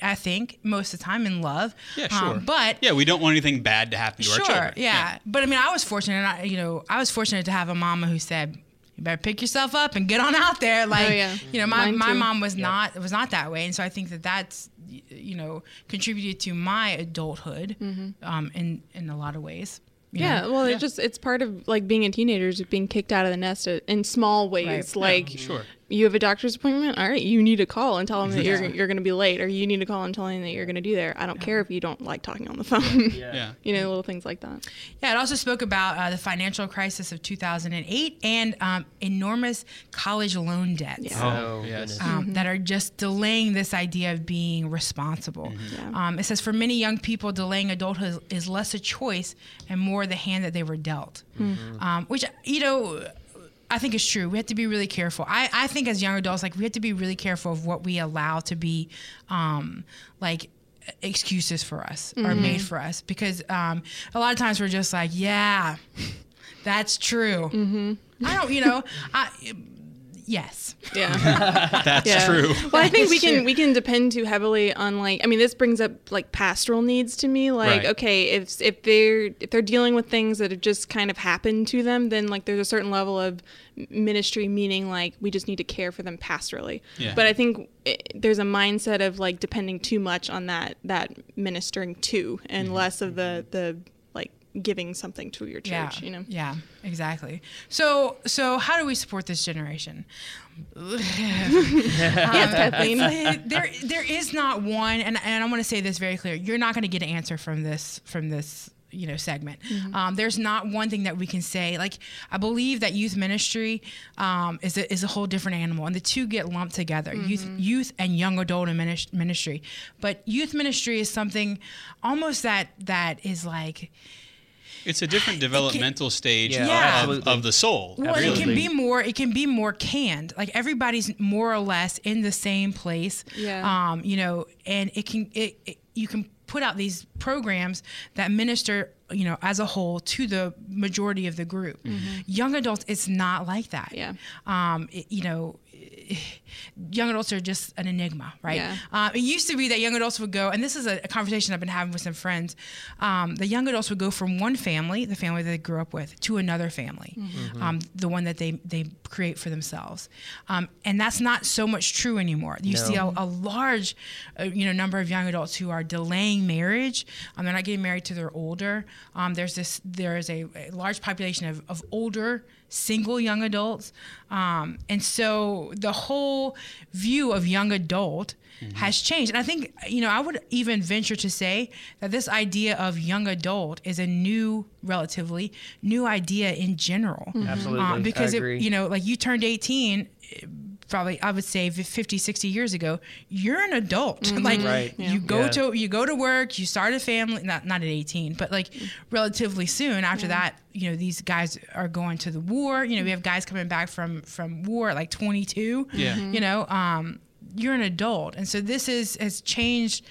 I think most of the time in love. Yeah, sure. Um, but yeah, we don't want anything bad to happen to sure, our children. Sure. Yeah. yeah, but I mean, I was fortunate. And I, you know, I was fortunate to have a mama who said, "You better pick yourself up and get on out there." Like, oh, yeah. you know, my, my mom was yeah. not was not that way, and so I think that that's you know contributed to my adulthood mm-hmm. um, in in a lot of ways. Yeah, know? well, yeah. it just it's part of like being a teenager, is being kicked out of the nest in small ways, right. like. Yeah, sure. you have a doctor's appointment? All right, you need to call and tell them that yeah. you're you're going to be late, or you need to call and tell them that you're going to do there. I don't yeah. care if you don't like talking on the phone. Yeah. yeah. You know, little things like that. Yeah, it also spoke about uh, the financial crisis of two thousand eight and um, enormous college loan debts. Yeah. Oh, yes. um, mm-hmm. That are just delaying this idea of being responsible. Mm-hmm. yeah. um, it says, for many young people, delaying adulthood is less a choice and more the hand that they were dealt. Mm-hmm. Um, which, you know, I think it's true. We have to be really careful. I, I think as young adults, like, we have to be really careful of what we allow to be, um, like, excuses for us mm-hmm. or made for us. Because um, a lot of times we're just like, yeah, that's true. Mm-hmm. I don't, you know, I... Yes. Yeah. That's yeah. true. Well, I think we can true. we can depend too heavily on, like, I mean, this brings up, like, pastoral needs to me. Like, right. okay, if if they're if they're dealing with things that have just kind of happened to them, then, like, there's a certain level of ministry meaning, like, we just need to care for them pastorally. Yeah. But I think it, there's a mindset of, like, depending too much on that that ministering to, and mm-hmm. less of the the giving something to your church, yeah, you know? Yeah, exactly. So, so how do we support this generation? Yes, Kathleen. There, there is not one, and, and I want to say this very clear. You're not going to get an answer from this, from this, you know, segment. Mm-hmm. Um, there's not one thing that we can say. Like, I believe that youth ministry um, is a, is a whole different animal, and the two get lumped together: mm-hmm. youth, youth, and young adult ministry. But youth ministry is something almost that that is like. It's a different developmental can, stage yeah. of, of the soul. Well, it can be more. It can be more canned. Like, everybody's more or less in the same place. Yeah. Um. You know, and it can. It, it you can put out these programs that minister, you know, as a whole to the majority of the group. Mm-hmm. Young adults, it's not like that. Yeah. Um. It, you know. Young adults are just an enigma, right? Yeah. Um, it used to be that young adults would go, and this is a, a conversation I've been having with some friends, um, the young adults would go from one family, the family that they grew up with, to another family, mm-hmm. um, the one that they, they create for themselves. Um, and that's not so much true anymore. You no. see a, a large uh, you know, number of young adults who are delaying marriage. Um, they're not getting married till they're older. Um, there's this, there is a, a large population of, of older single young adults. Um, and so the whole view of young adult mm-hmm. has changed. And I think, you know, I would even venture to say that this idea of young adult is a new, relatively new idea in general. Mm-hmm. Absolutely. Um, because, I agree. It, you know, like, you turned eighteen, probably, I would say fifty, sixty years ago, you're an adult. Mm-hmm. Like, right. you yeah. go yeah. to, you go to work, you start a family, not, not at eighteen, but, like, relatively soon after yeah. that, you know, these guys are going to the war. You know, we have guys coming back from, from war at like twenty-two, yeah. mm-hmm. you know, um, you're an adult. And so this is, has changed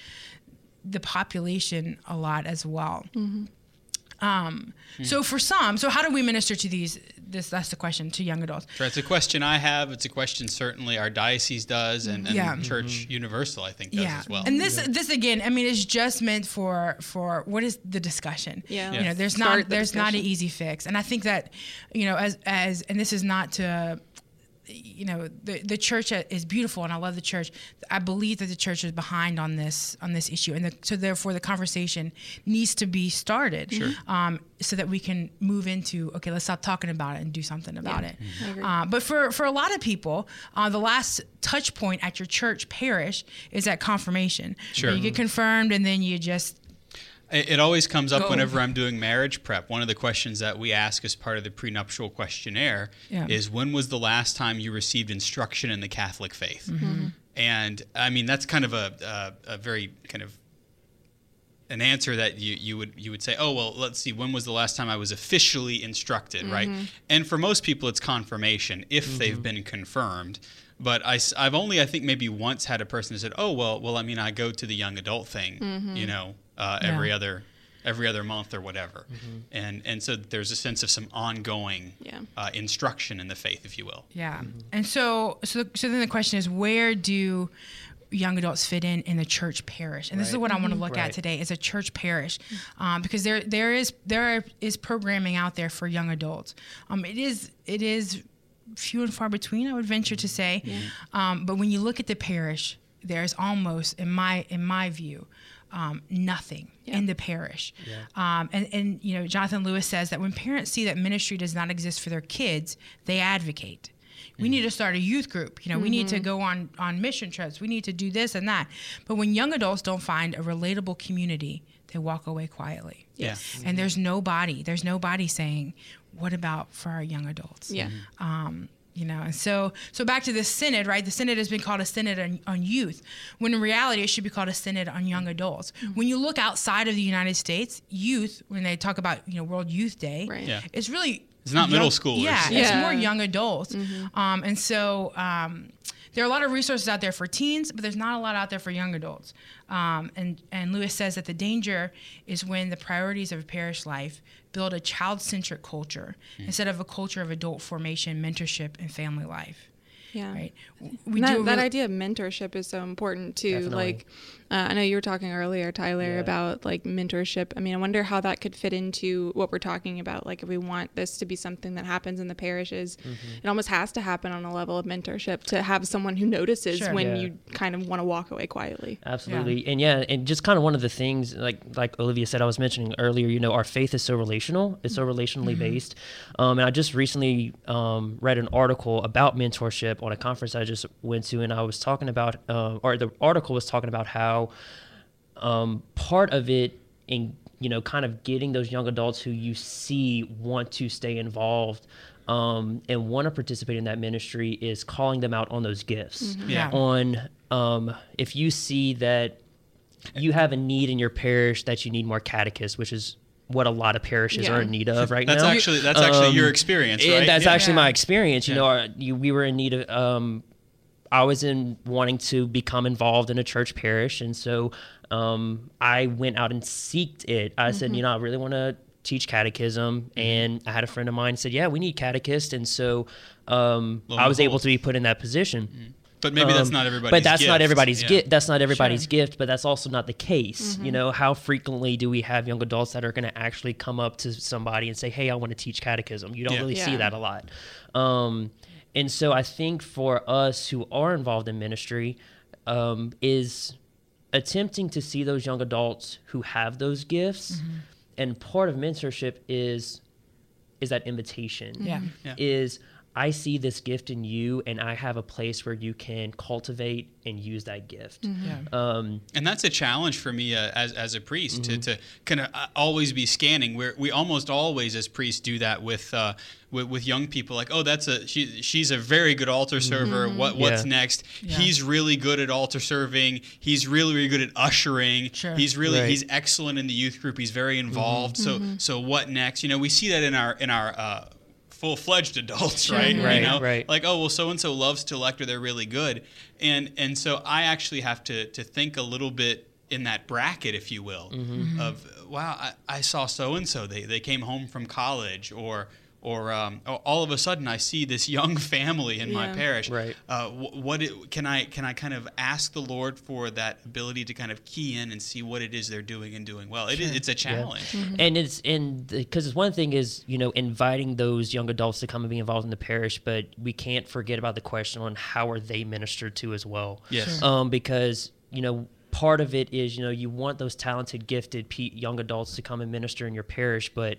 the population a lot as well. Mm-hmm. Um, mm. So for some, so how do we minister to these, this, that's the question, to young adults? That's a question I have. It's a question certainly our diocese does, and, and yeah. Church mm-hmm. Universal, I think, does yeah. as well. And this, yeah. this again, I mean, it's just meant for, for what is the discussion? Yeah. yeah. You know, there's Start not, the there's discussion. Not an easy fix. And I think that, you know, as, as, and this is not to, you know, the, the church is beautiful, and I love the church. I believe that the church is behind on this on this issue, and the, so therefore the conversation needs to be started, sure. um, so that we can move into, okay, let's stop talking about it and do something about yeah. it. Mm-hmm. Uh, but for, for a lot of people, uh, the last touch point at your church parish is at confirmation. Sure. You get confirmed, and then you just... It always comes up Go. Whenever I'm doing marriage prep. One of the questions that we ask as part of the prenuptial questionnaire yeah. is, when was the last time you received instruction in the Catholic faith? Mm-hmm. And I mean, that's kind of a, a, a very kind of an answer that you, you would you would say, oh, well, let's see, when was the last time I was officially instructed, mm-hmm. right? And for most people, it's confirmation, if mm-hmm. they've been confirmed. But I, I've only, I think, maybe once had a person who said, oh, well, well, I mean, I go to the young adult thing, mm-hmm. you know. Uh, every yeah. other every other month or whatever. Mm-hmm. And and so there's a sense of some ongoing yeah. uh, instruction in the faith, if you will. Yeah. Mm-hmm. And so so so then the question is, where do young adults fit in in the church parish? And right. this is what I want to look right. at today, is a church parish, um, because there there is there is programming out there for young adults. Um, it is it is few and far between, I would venture to say. Yeah. Um, but when you look at the parish, there's almost, in my in my view, Um, nothing yeah. in the parish. Yeah. Um, and, and, you know, Jonathan Lewis says that when parents see that ministry does not exist for their kids, they advocate. We mm-hmm. need to start a youth group. You know, mm-hmm. we need to go on, on mission trips. We need to do this and that. But when young adults don't find a relatable community, they walk away quietly. Yes. Yeah. Mm-hmm. And there's nobody, there's nobody saying, what about for our young adults? Yeah. Mm-hmm. Um, You know, and so so back to this synod, right? The synod has been called a synod on, on youth, when in reality, it should be called a synod on young adults. Mm-hmm. When you look outside of the United States, youth, when they talk about, you know, World Youth Day, right. yeah. it's really... It's not young, middle school. Yeah, yeah, it's more young adults. Mm-hmm. Um, and so um, there are a lot of resources out there for teens, but there's not a lot out there for young adults. Um, and, and Lewis says that the danger is when the priorities of a parish life build a child-centric culture mm. instead of a culture of adult formation, mentorship, and family life. Yeah. Right. We that, do that really- idea of mentorship is so important too. Definitely. Like, uh, I know you were talking earlier, Tyler, yeah. about like mentorship. I mean, I wonder how that could fit into what we're talking about. Like if we want this to be something that happens in the parishes, mm-hmm. it almost has to happen on a level of mentorship to have someone who notices sure. when yeah. you kind of want to walk away quietly. Absolutely. Yeah. And yeah, and just kind of one of the things, like, like Olivia said, I was mentioning earlier, you know, our faith is so relational, it's so relationally mm-hmm. based. Um, and I just recently um, read an article about mentorship on a conference I just went to, and I was talking about, uh, or the article was talking about how um, part of it, in you know, kind of getting those young adults who you see want to stay involved um, and want to participate in that ministry is calling them out on those gifts. Mm-hmm. Yeah. On um, if you see that you have a need in your parish that you need more catechists, which is what a lot of parishes yeah. are in need of right that's now. That's actually that's um, actually your experience, right? And that's yeah. actually yeah. my experience. You yeah. know, our, you, we were in need of. Um, I was in wanting to become involved in a church parish, and so um, I went out and seeked it. I mm-hmm. said, you know, I really want to teach catechism, and I had a friend of mine said, yeah, we need catechists, and so um, I was able to be put in that position. Mm-hmm. But maybe um, that's not everybody's gift. But that's gift. not everybody's yeah. gift. That's not everybody's sure. gift, but that's also not the case. Mm-hmm. You know, how frequently do we have young adults that are going to actually come up to somebody and say, hey, I want to teach catechism? You don't yeah. really yeah. see that a lot. Um, and so I think for us who are involved in ministry um, is attempting to see those young adults who have those gifts. Mm-hmm. And part of mentorship is is that invitation. Yeah. yeah. Is... I see this gift in you, and I have a place where you can cultivate and use that gift. Mm-hmm. Yeah. Um, and that's a challenge for me uh, as as a priest mm-hmm. to to kind of always be scanning. We're, we almost always as priests do that with uh, with, with young people. Like, oh, that's a she, she's a very good altar server. Mm-hmm. What what's yeah. next? Yeah. He's really good at altar serving. He's really really good at ushering. Sure. He's really right. he's excellent in the youth group. He's very involved. Mm-hmm. So mm-hmm. so what next? You know, we see that in our in our. Uh, full-fledged adults, right? Right, you know? right. Like, oh, well, so-and-so loves to lecture, they're really good. And and so I actually have to to think a little bit in that bracket, if you will, mm-hmm. of, wow, I, I saw so-and-so, they they came home from college, or or um, all of a sudden I see this young family in yeah. my parish. Right. Uh, what it, can I can I kind of ask the Lord for that ability to kind of key in and see what it is they're doing and doing well? It sure. is, it's a challenge, yeah. mm-hmm. and it's in because it's one thing is you know inviting those young adults to come and be involved in the parish, but we can't forget about the question on how are they ministered to as well. Yes, sure. um, because you know. Part of it is you know you want those talented, gifted young adults to come and minister in your parish, but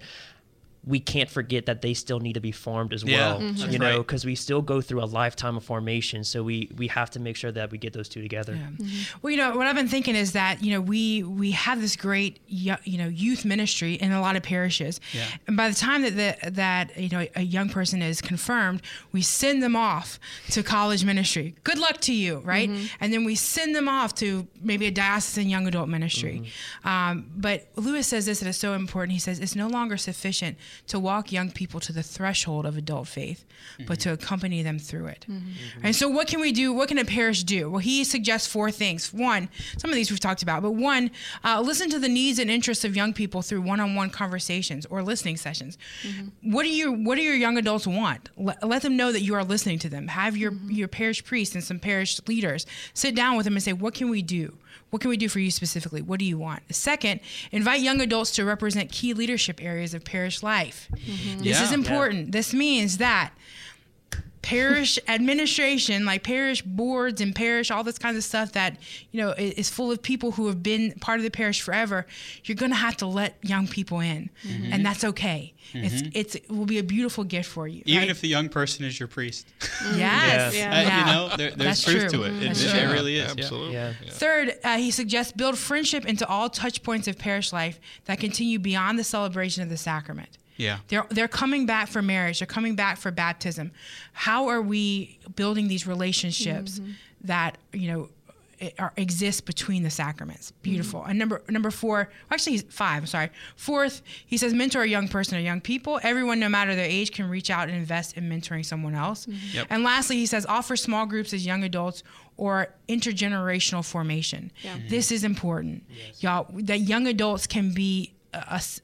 we can't forget that they still need to be formed as yeah, well, mm-hmm. you know, because right. we still go through a lifetime of formation. So we, we have to make sure that we get those two together. Yeah. Mm-hmm. Well, you know, what I've been thinking is that, you know, we, we have this great, you know, youth ministry in a lot of parishes. Yeah. And by the time that, the, that, you know, a young person is confirmed, we send them off to college ministry. Good luck to you. Right. Mm-hmm. And then we send them off to maybe a diocesan young adult ministry. Mm-hmm. Um, but Lewis says this, and it's so important. He says, it's no longer sufficient to walk young people to the threshold of adult faith, mm-hmm. but to accompany them through it. Mm-hmm. Mm-hmm. And so what can we do? What can a parish do? Well, he suggests four things. One, some of these we've talked about, but one, uh, listen to the needs and interests of young people through one-on-one conversations or listening sessions. Mm-hmm. What do you, what do your young adults want? L- let them know that you are listening to them. Have your, mm-hmm. your parish priest and some parish leaders sit down with them and say, what can we do? What can we do for you specifically? What do you want? Second, invite young adults to represent key leadership areas of parish life. Mm-hmm. This yeah, is important. Yeah. This means that parish administration, like parish boards and parish, all this kind of stuff that, you know, is full of people who have been part of the parish forever, you're going to have to let young people in. Mm-hmm. And that's okay. Mm-hmm. It's, it's, it will be a beautiful gift for you. Even right? if the young person is your priest. Yes. yes. Yeah. Uh, yeah. You know, there, there's that's truth true. to it. It, it really is. Absolutely. Yeah. Yeah. Third, uh, he suggests build friendship into all touch points of parish life that continue beyond the celebration of the sacrament. Yeah. They're they're coming back for marriage. They're coming back for baptism. How are we building these relationships mm-hmm. that, you know, are, exist between the sacraments? Beautiful. Mm-hmm. And number number four, actually five, I'm sorry. Fourth, he says mentor a young person or young people. Everyone, no matter their age, can reach out and invest in mentoring someone else. Mm-hmm. Yep. And lastly, he says offer small groups as young adults or intergenerational formation. Yeah. Mm-hmm. This is important. Yes. Y'all, that young adults can be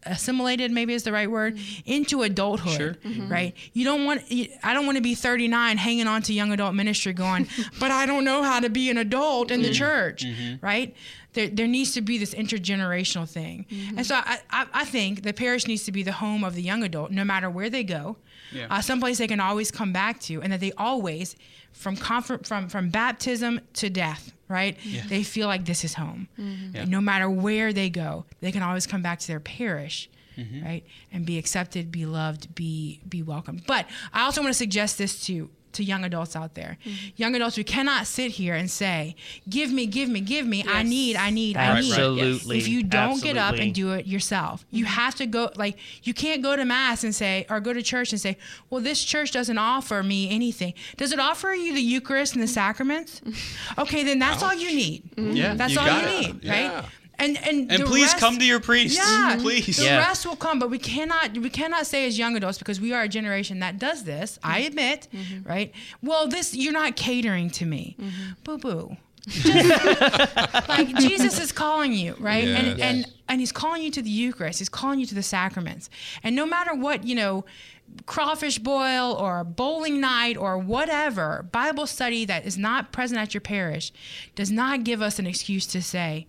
assimilated, maybe is the right word, mm-hmm. into adulthood, sure. mm-hmm. right? You don't want, I don't want to be thirty-nine hanging on to young adult ministry going, but I don't know how to be an adult in mm-hmm. the church, mm-hmm. right? There, there needs to be this intergenerational thing. Mm-hmm. And so I, I, I think the parish needs to be the home of the young adult, no matter where they go, yeah. uh, someplace they can always come back to, and that they always, from comfort, from, from baptism to death, right? Yeah. They feel like this is home. Mm-hmm. Yeah. And no matter where they go, they can always come back to their parish, mm-hmm. right? And be accepted, be loved, be be welcomed. But I also want to suggest this to, to young adults out there. Mm-hmm. Young adults, we cannot sit here and say, give me, give me, give me. Yes. I need, I need, Absolutely. I need. Absolutely. If you don't Absolutely. get up and do it yourself, you have to go, like, you can't go to mass and say, or go to church and say, well, this church doesn't offer me anything. Does it offer you the Eucharist and the sacraments? Okay, then that's Ouch. all you need. Mm-hmm. Yeah, That's you all you it. need, yeah. right? And and, and please rest, come to your priests. Yeah, please. The yeah. rest will come, but we cannot we cannot say as young adults, because we are a generation that does this. I admit, mm-hmm. right? Well, this you're not catering to me, mm-hmm. boo boo. Like Jesus is calling you, right? Yeah. And yes. and and he's calling you to the Eucharist. He's calling you to the sacraments. And no matter what, you know, crawfish boil or bowling night or whatever Bible study that is not present at your parish does not give us an excuse to say,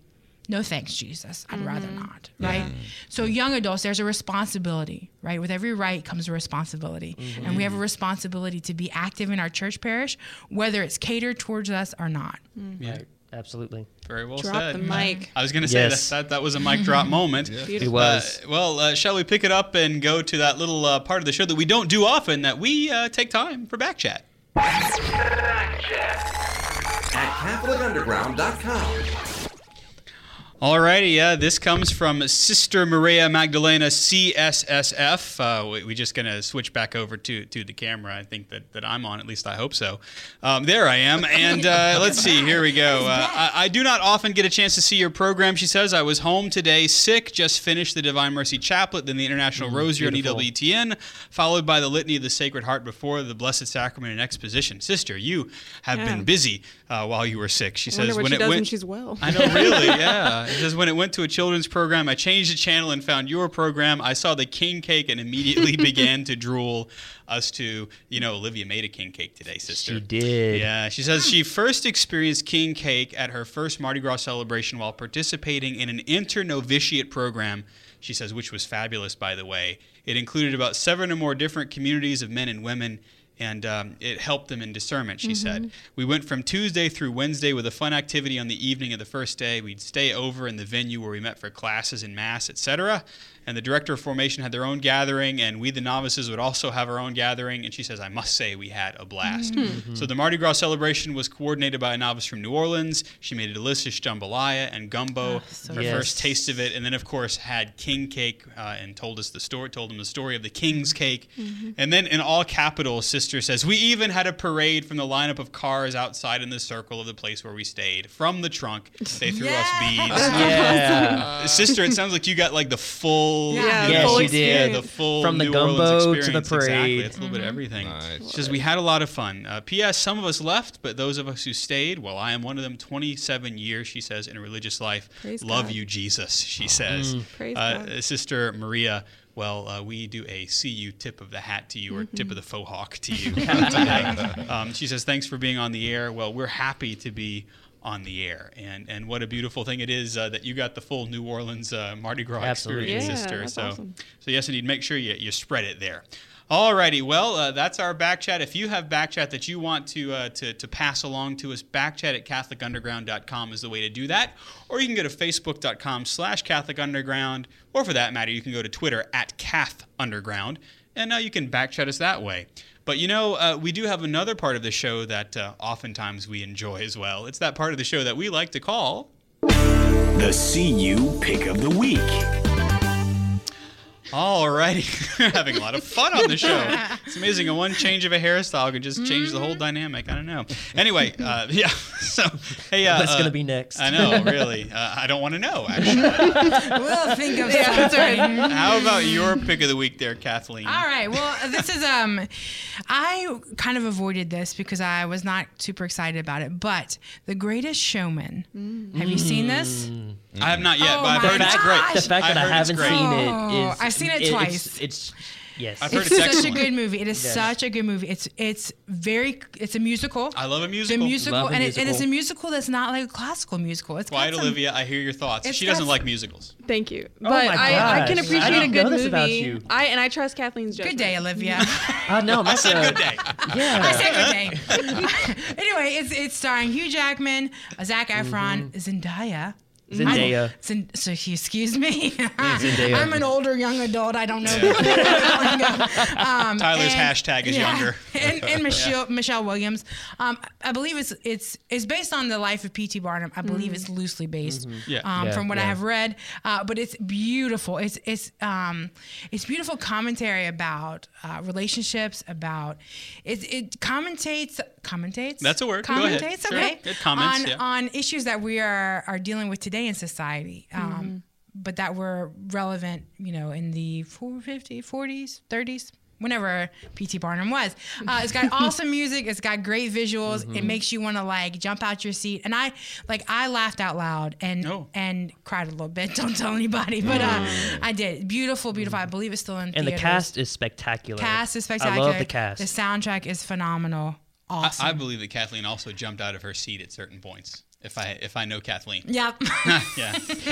no thanks, Jesus, I'd mm-hmm. rather not, right? Yeah. So young adults, there's a responsibility, right? With every right comes a responsibility. Mm-hmm. And we have a responsibility to be active in our church parish, whether it's catered towards us or not. Mm-hmm. Yeah. Right. Absolutely. Very well drop said. Drop the mic. I was going to say yes. that, that that was a mic drop moment. Yeah. It was. Uh, well, uh, shall we pick it up and go to that little uh, part of the show that we don't do often, that we uh, take time for Back Chat? Back Chat. At Catholic Underground dot com. Alrighty, yeah, this comes from Sister Maria Magdalena C S S F. Uh, we, we're just going to switch back over to, to the camera. I think that, that I'm on, at least I hope so. Um, there I am, and uh, let's see, here we go. Uh, I, I do not often get a chance to see your program, she says. I was home today, sick, just finished the Divine Mercy Chaplet, then the International mm, Rosary beautiful. on E W T N, followed by the Litany of the Sacred Heart before the Blessed Sacrament and Exposition. Sister, you have yeah. been busy uh, while you were sick, she I says. What when she it does went, when she's well. I know, really, yeah. It says, when it went to a children's program, I changed the channel and found your program. I saw the king cake and immediately began to drool. Us to, you know, Olivia made a king cake today, sister. She did. Yeah, she says she first experienced king cake at her first Mardi Gras celebration while participating in an inter-novitiate program, she says, which was fabulous, by the way. It included about seven or more different communities of men and women, and um, it helped them in discernment, she mm-hmm. said. We went from Tuesday through Wednesday with a fun activity on the evening of the first day. We'd stay over in the venue where we met for classes and mass, et cetera. And the director of formation had their own gathering, and we, the novices, would also have our own gathering. And she says, I must say we had a blast. Mm-hmm. So the Mardi Gras celebration was coordinated by a novice from New Orleans. She made a delicious jambalaya and gumbo, oh, so her yes. first taste of it. And then, of course, had king cake uh, and told us the story, told them the story of the king's cake. Mm-hmm. And then in all capitals, Sister says, we even had a parade from the lineup of cars outside in the circle of the place where we stayed. From the trunk, they threw yeah. us beads. Yeah. Uh, Sister, it sounds like you got like the full Yeah, yeah she did. Yeah, the full From the New gumbo to the parade. Exactly. It's a little mm-hmm. bit of everything. Nice. She says, we had a lot of fun. Uh, P S Some of us left, but those of us who stayed, well, I am one of them, twenty-seven years, she says, in a religious life. Praise Love God. you, Jesus, she says. Mm. Praise uh, God. Sister Maria, well, uh, we do a see you tip of the hat to you or mm-hmm. tip of the faux hawk to you today. Um, she says, thanks for being on the air. Well, we're happy to be on the air, and and what a beautiful thing it is uh, that you got the full New Orleans uh, Mardi Gras Absolutely. experience, yeah, sister. So, awesome. so yes, indeed, make sure you, you spread it there. All righty. Well, uh, that's our back chat. If you have back chat that you want to, uh, to to pass along to us, backchat at catholic underground dot com is the way to do that. Or you can go to facebook dot com slash catholic underground. Or for that matter, you can go to Twitter at cathunderground. And now you can back chat us that way. But, you know, uh, we do have another part of the show that uh, oftentimes we enjoy as well. It's that part of the show that we like to call... The C U Pick of the Week. All righty. We're having a lot of fun on the show. It's amazing. A one change of a hairstyle could just change the whole dynamic. I don't know. Anyway, uh, yeah. So, hey. Uh, That's uh, going to be next. I know, really. Uh, I don't want to know, actually. We'll think of that. Yeah, how about your pick of the week there, Kathleen? All right. Well, this is, um, I kind of avoided this because I was not super excited about it, but The Greatest Showman. Mm. Have you seen this? Mm. I have not yet, oh but I've heard gosh. it's great. The fact that I, I haven't seen oh, it is... I've seen it, it twice. It's, it's yes. I've heard it's, it's such excellent. a good movie. It is yes. such a good movie. It's it's very... It's a musical. I love a musical. The musical, and, a musical. It, and it's a musical that's not like a classical musical. It's Quiet some, Olivia, I hear your thoughts. She doesn't some, like musicals. Thank you. But oh my gosh. I, I can appreciate I don't a good know this movie. About you. I and I trust Kathleen's judgment. Good day, Olivia. uh, no, I said good day. Yeah. I said good day. Anyway, it's it's starring Hugh Jackman, Zac Efron, mm-hmm. Zendaya. Zendaya. Zend- so he, excuse me. Zendaya. I'm an older young adult. I don't know. Yeah. um, Tyler's and, hashtag is yeah, younger. And, and Michelle yeah. Michelle Williams. Um, I believe it's it's it's based on the life of P T Barnum. I believe mm-hmm. it's loosely based. Mm-hmm. Yeah. Um, yeah. From what yeah. I have read, uh, but it's beautiful. It's it's um it's beautiful commentary about uh, relationships. About it it commentates commentates. That's a word. Commentates. Go ahead. Okay. Sure. It comments, on yeah. on issues that we are are dealing with today. in society um mm-hmm. but that were relevant, you know, in the fifties, forties, thirties, whenever P T Barnum was. Uh it's got awesome music, it's got great visuals, mm-hmm. it makes you want to like jump out your seat, and I like I laughed out loud and oh. and cried a little bit, don't tell anybody, but uh I did. Beautiful beautiful mm-hmm. I believe it's still in theaters. And the cast is spectacular. Cast is spectacular. I love the cast. The soundtrack is phenomenal. Awesome. I, I believe that Kathleen also jumped out of her seat at certain points. If I if I know Kathleen. Yep. yeah.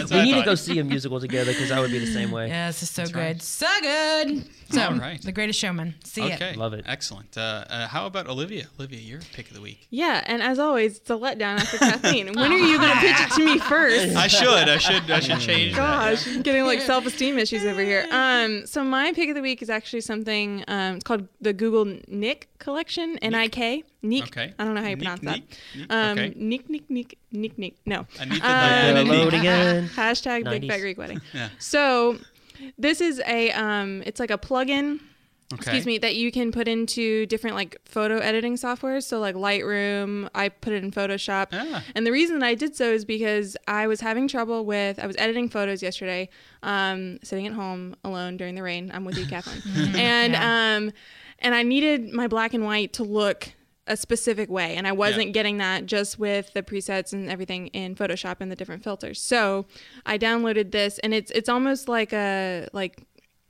We need to go see a musical together because I would be the same way. Yeah, this is so That's good. Right. So good. So, All right. The Greatest Showman. See okay. it. Okay. Love it. Excellent. Uh, uh, how about Olivia? Olivia, your pick of the week. Yeah, and as always, it's a letdown after Kathleen. When are you going to pitch it to me first? I should. I should I should change Gosh, that. Gosh, yeah. getting like self-esteem issues over here. Um, So my pick of the week is actually something, um, it's called the Google Nick Collection, N I K. Nick. Okay. I don't know how you Nick, pronounce that. Nick, um, okay. Nick, Nick, Nick, Nick, Nick. No. I need to um, load again. Hashtag nineties. Big Fat Greek Wedding. yeah. So this is a, um, it's like a plug-in, okay. excuse me, that you can put into different like photo editing software. So like Lightroom, I put it in Photoshop. Ah. And the reason that I did so is because I was having trouble with, I was editing photos yesterday, um, sitting at home alone during the rain. I'm with you, Kathleen. and yeah. um, and I needed my black and white to look a specific way, and I wasn't yeah. getting that just with the presets and everything in Photoshop and the different filters. So I downloaded this, and it's it's almost like a like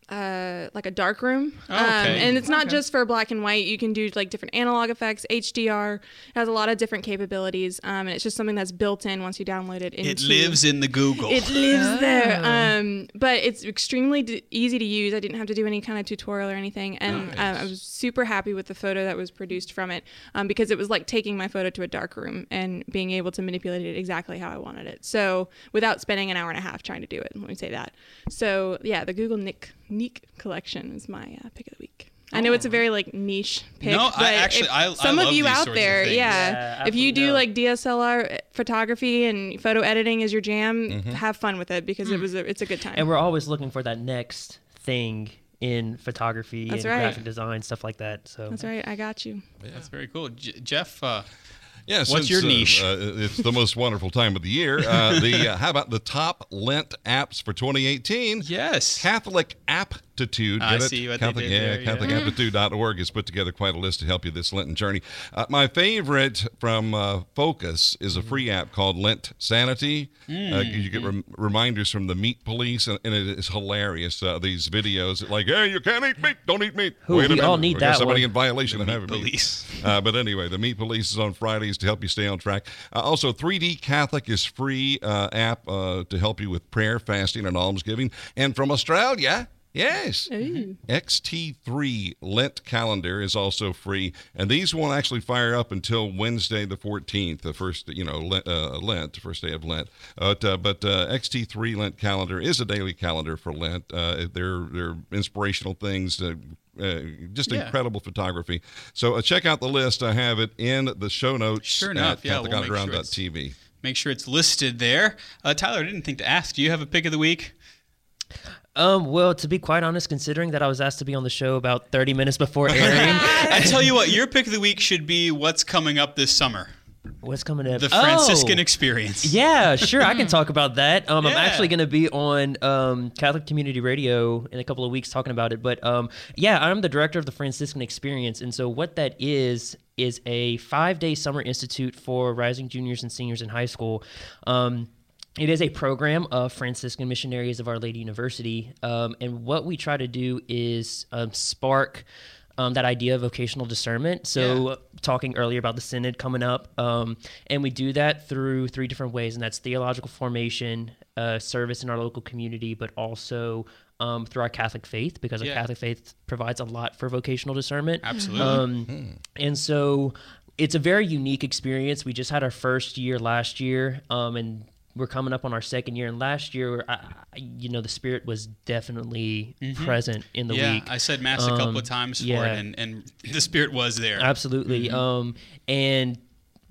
uh like a dark room. Oh, okay. um, and it's not okay. just for black and white. You can do like different analog effects, H D R. It has a lot of different capabilities, um and it's just something that's built in once you download it into, it lives in the Google. It lives oh. there. Um but it's extremely d- easy to use. I didn't have to do any kind of tutorial or anything, and nice. uh, I was super happy with the photo that was produced from it, um because it was like taking my photo to a dark room and being able to manipulate it exactly how I wanted it, so without spending an hour and a half trying to do it. Let me say that. So yeah, the Google Nick Nick collection is my uh, pick of the week. I know it's a very like niche pick. No, but I actually, I, some I love of you these out there, yeah. yeah if you do no. like D S L R photography and photo editing as your jam, mm-hmm. have fun with it, because mm. it was a, it's a good time. And we're always looking for that next thing in photography that's and right. graphic design, stuff like that. So that's right. I got you. Yeah. That's very cool, J- Jeff. Uh, Yeah, What's since, your niche? Uh, uh, it's the most wonderful time of the year. Uh, the uh, how about the top Lent apps for twenty eighteen? Yes. Catholic Aptitude. I see it? what Catholic, they did yeah, there. Catholic yeah, Catholic Aptitude dot org has put together quite a list to help you this Lenten journey. Uh, my favorite from uh, Focus is a free app called Lent Sanity. Mm. Uh, you get rem- reminders from the meat police, and, and it is hilarious. Uh, these videos, like, hey, you can't eat meat. Don't eat meat. Who, Wait we a all need or that somebody one. in violation the of meat having police. meat. Uh, but anyway, the meat police is on Fridays to help you stay on track. Uh, also, three D Catholic is free uh, app uh, to help you with prayer, fasting, and almsgiving. And from Australia, Yes. Ooh. X T three Lent Calendar is also free, and these won't actually fire up until Wednesday the fourteenth, the first, you know, Lent, uh, Lent the first day of Lent. Uh, but uh, but uh, X T three Lent Calendar is a daily calendar for Lent. Uh, they're they're inspirational things. Uh, Uh, just yeah. incredible photography. So uh, check out the list. I have it in the show notes. Sure enough, yeah. We'll make sure, it's, make sure it's listed there. Uh, Tyler, I didn't think to ask. Do you have a pick of the week? Um, well, to be quite honest, considering that I was asked to be on the show about thirty minutes before airing, I tell you what, your pick of the week should be what's coming up this summer. What's coming up? The Franciscan oh, Experience. Yeah, sure. I can talk about that. Um, yeah. I'm actually going to be on um, Catholic Community Radio in a couple of weeks talking about it. But um, yeah, I'm the director of the Franciscan Experience. And so what that is, is a five-day summer institute for rising juniors and seniors in high school. Um, it is a program of Franciscan Missionaries of Our Lady University. Um, and what we try to do is um, spark... Um, that idea of vocational discernment. So yeah. talking earlier about the synod coming up, um, and we do that through three different ways, and that's theological formation, uh, service in our local community, but also um, through our Catholic faith, because yeah. our Catholic faith provides a lot for vocational discernment. Absolutely. Um, mm-hmm. And so it's a very unique experience. We just had our first year last year, um, and we're coming up on our second year, and last year, I, you know, the Spirit was definitely mm-hmm. present in the yeah, week. Yeah, I said Mass um, a couple of times for yeah. it, and, and the Spirit was there. Absolutely. Mm-hmm. Um, and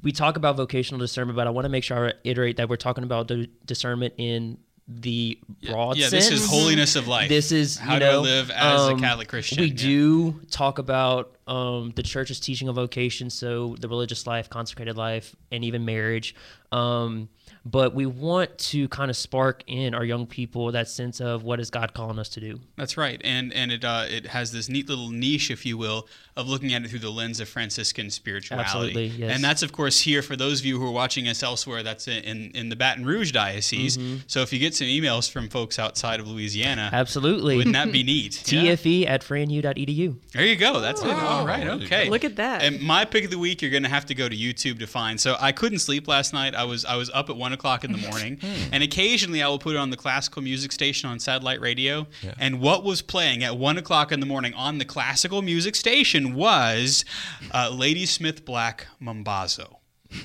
we talk about vocational discernment, but I want to make sure I reiterate that we're talking about the discernment in the broad yeah, yeah, sense. Yeah, this is holiness of life. This is, How you know, do I live as um, a Catholic Christian? We yeah. do talk about um, the Church's teaching of vocation, so the religious life, consecrated life, and even marriage. Um But we want to kind of spark in our young people that sense of what is God calling us to do. That's right. And and it uh, it has this neat little niche, if you will, of looking at it through the lens of Franciscan spirituality. Absolutely, yes. And that's, of course, here for those of you who are watching us elsewhere, that's in, in the Baton Rouge Diocese. Mm-hmm. So if you get some emails from folks outside of Louisiana, absolutely, wouldn't that be neat? T F E yeah. at fran u dot e d u. There you go. That's oh, it. All right. Okay. Look at that. And my pick of the week, you're going to have to go to YouTube to find. So I couldn't sleep last night. I was, I was up at one o'clock in the morning, and occasionally I will put it on the classical music station on satellite radio, yeah. and what was playing at one o'clock in the morning on the classical music station was uh, Ladysmith Black Mambazo.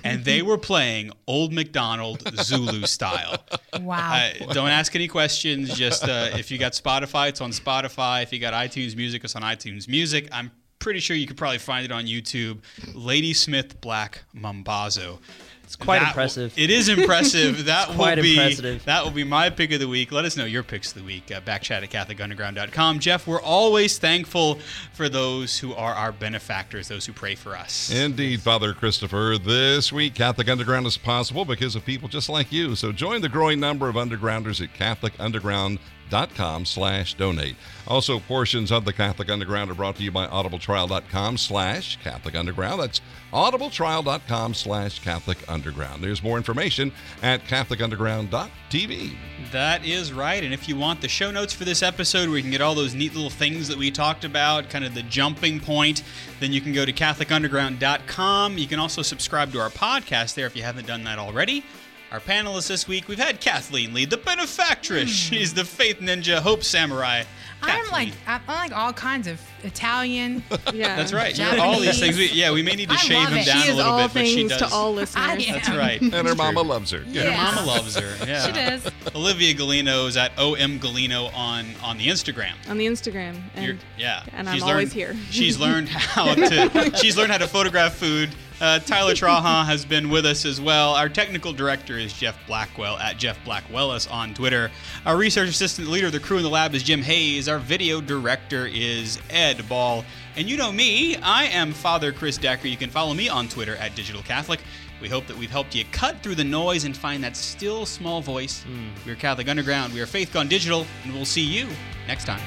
And they were playing Old MacDonald Zulu style. Wow. Uh, don't ask any questions, just uh, if you got Spotify, it's on Spotify. If you got iTunes Music, it's on iTunes Music. I'm pretty sure you could probably find it on YouTube. Ladysmith Black Mambazo. It's quite that impressive. W- it is impressive. That it's quite will be impressive. That will be my pick of the week. Let us know your picks of the week. Uh, backchat at Catholic Underground dot com. Jeff, we're always thankful for those who are our benefactors, those who pray for us. Indeed, Father Christopher. This week, Catholic Underground is possible because of people just like you. So join the growing number of undergrounders at Catholic Underground dot com slash donate. Also, portions of the Catholic Underground are brought to you by audible trial dot com slash Catholic Underground. That's audible trial dot com slash Catholic Underground. There's more information at Catholic Underground dot t v. That is right. And if you want the show notes for this episode where you can get all those neat little things that we talked about, kind of the jumping point, then you can go to Catholic Underground dot com. You can also subscribe to our podcast there if you haven't done that already. Our panelists this week, we've had Kathleen Lee, the benefactress. Mm. She's the faith ninja, hope samurai. I'm like, I'm like all kinds of Italian. Yeah, that's right. Japanese. You're all these things. We, yeah, we may need to I shave him down a little bit, but she does. She is all things to all listeners. That's right. And her mama loves her. Yeah. Yeah. Her mama loves her. Yeah. She does. Olivia Galino is at O M Galino on, on the Instagram. On the Instagram. And, You're, yeah. And she's I'm learned, always here. She's learned how to. She's learned how to photograph food. Uh, Tyler Trahan has been with us as well. Our technical director is Jeff Blackwell at Jeff Blackwellis on Twitter. Our research assistant, leader of the crew in the lab, is Jim Hayes. Our video director is Ed Ball. And you know me, I am Father Chris Decker. You can follow me on Twitter at Digital Catholic. We hope that we've helped you cut through the noise and find that still small voice. Mm. We're Catholic Underground. We are Faith Gone Digital, and we'll see you next time.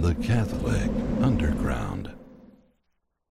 from the Catholic Underground.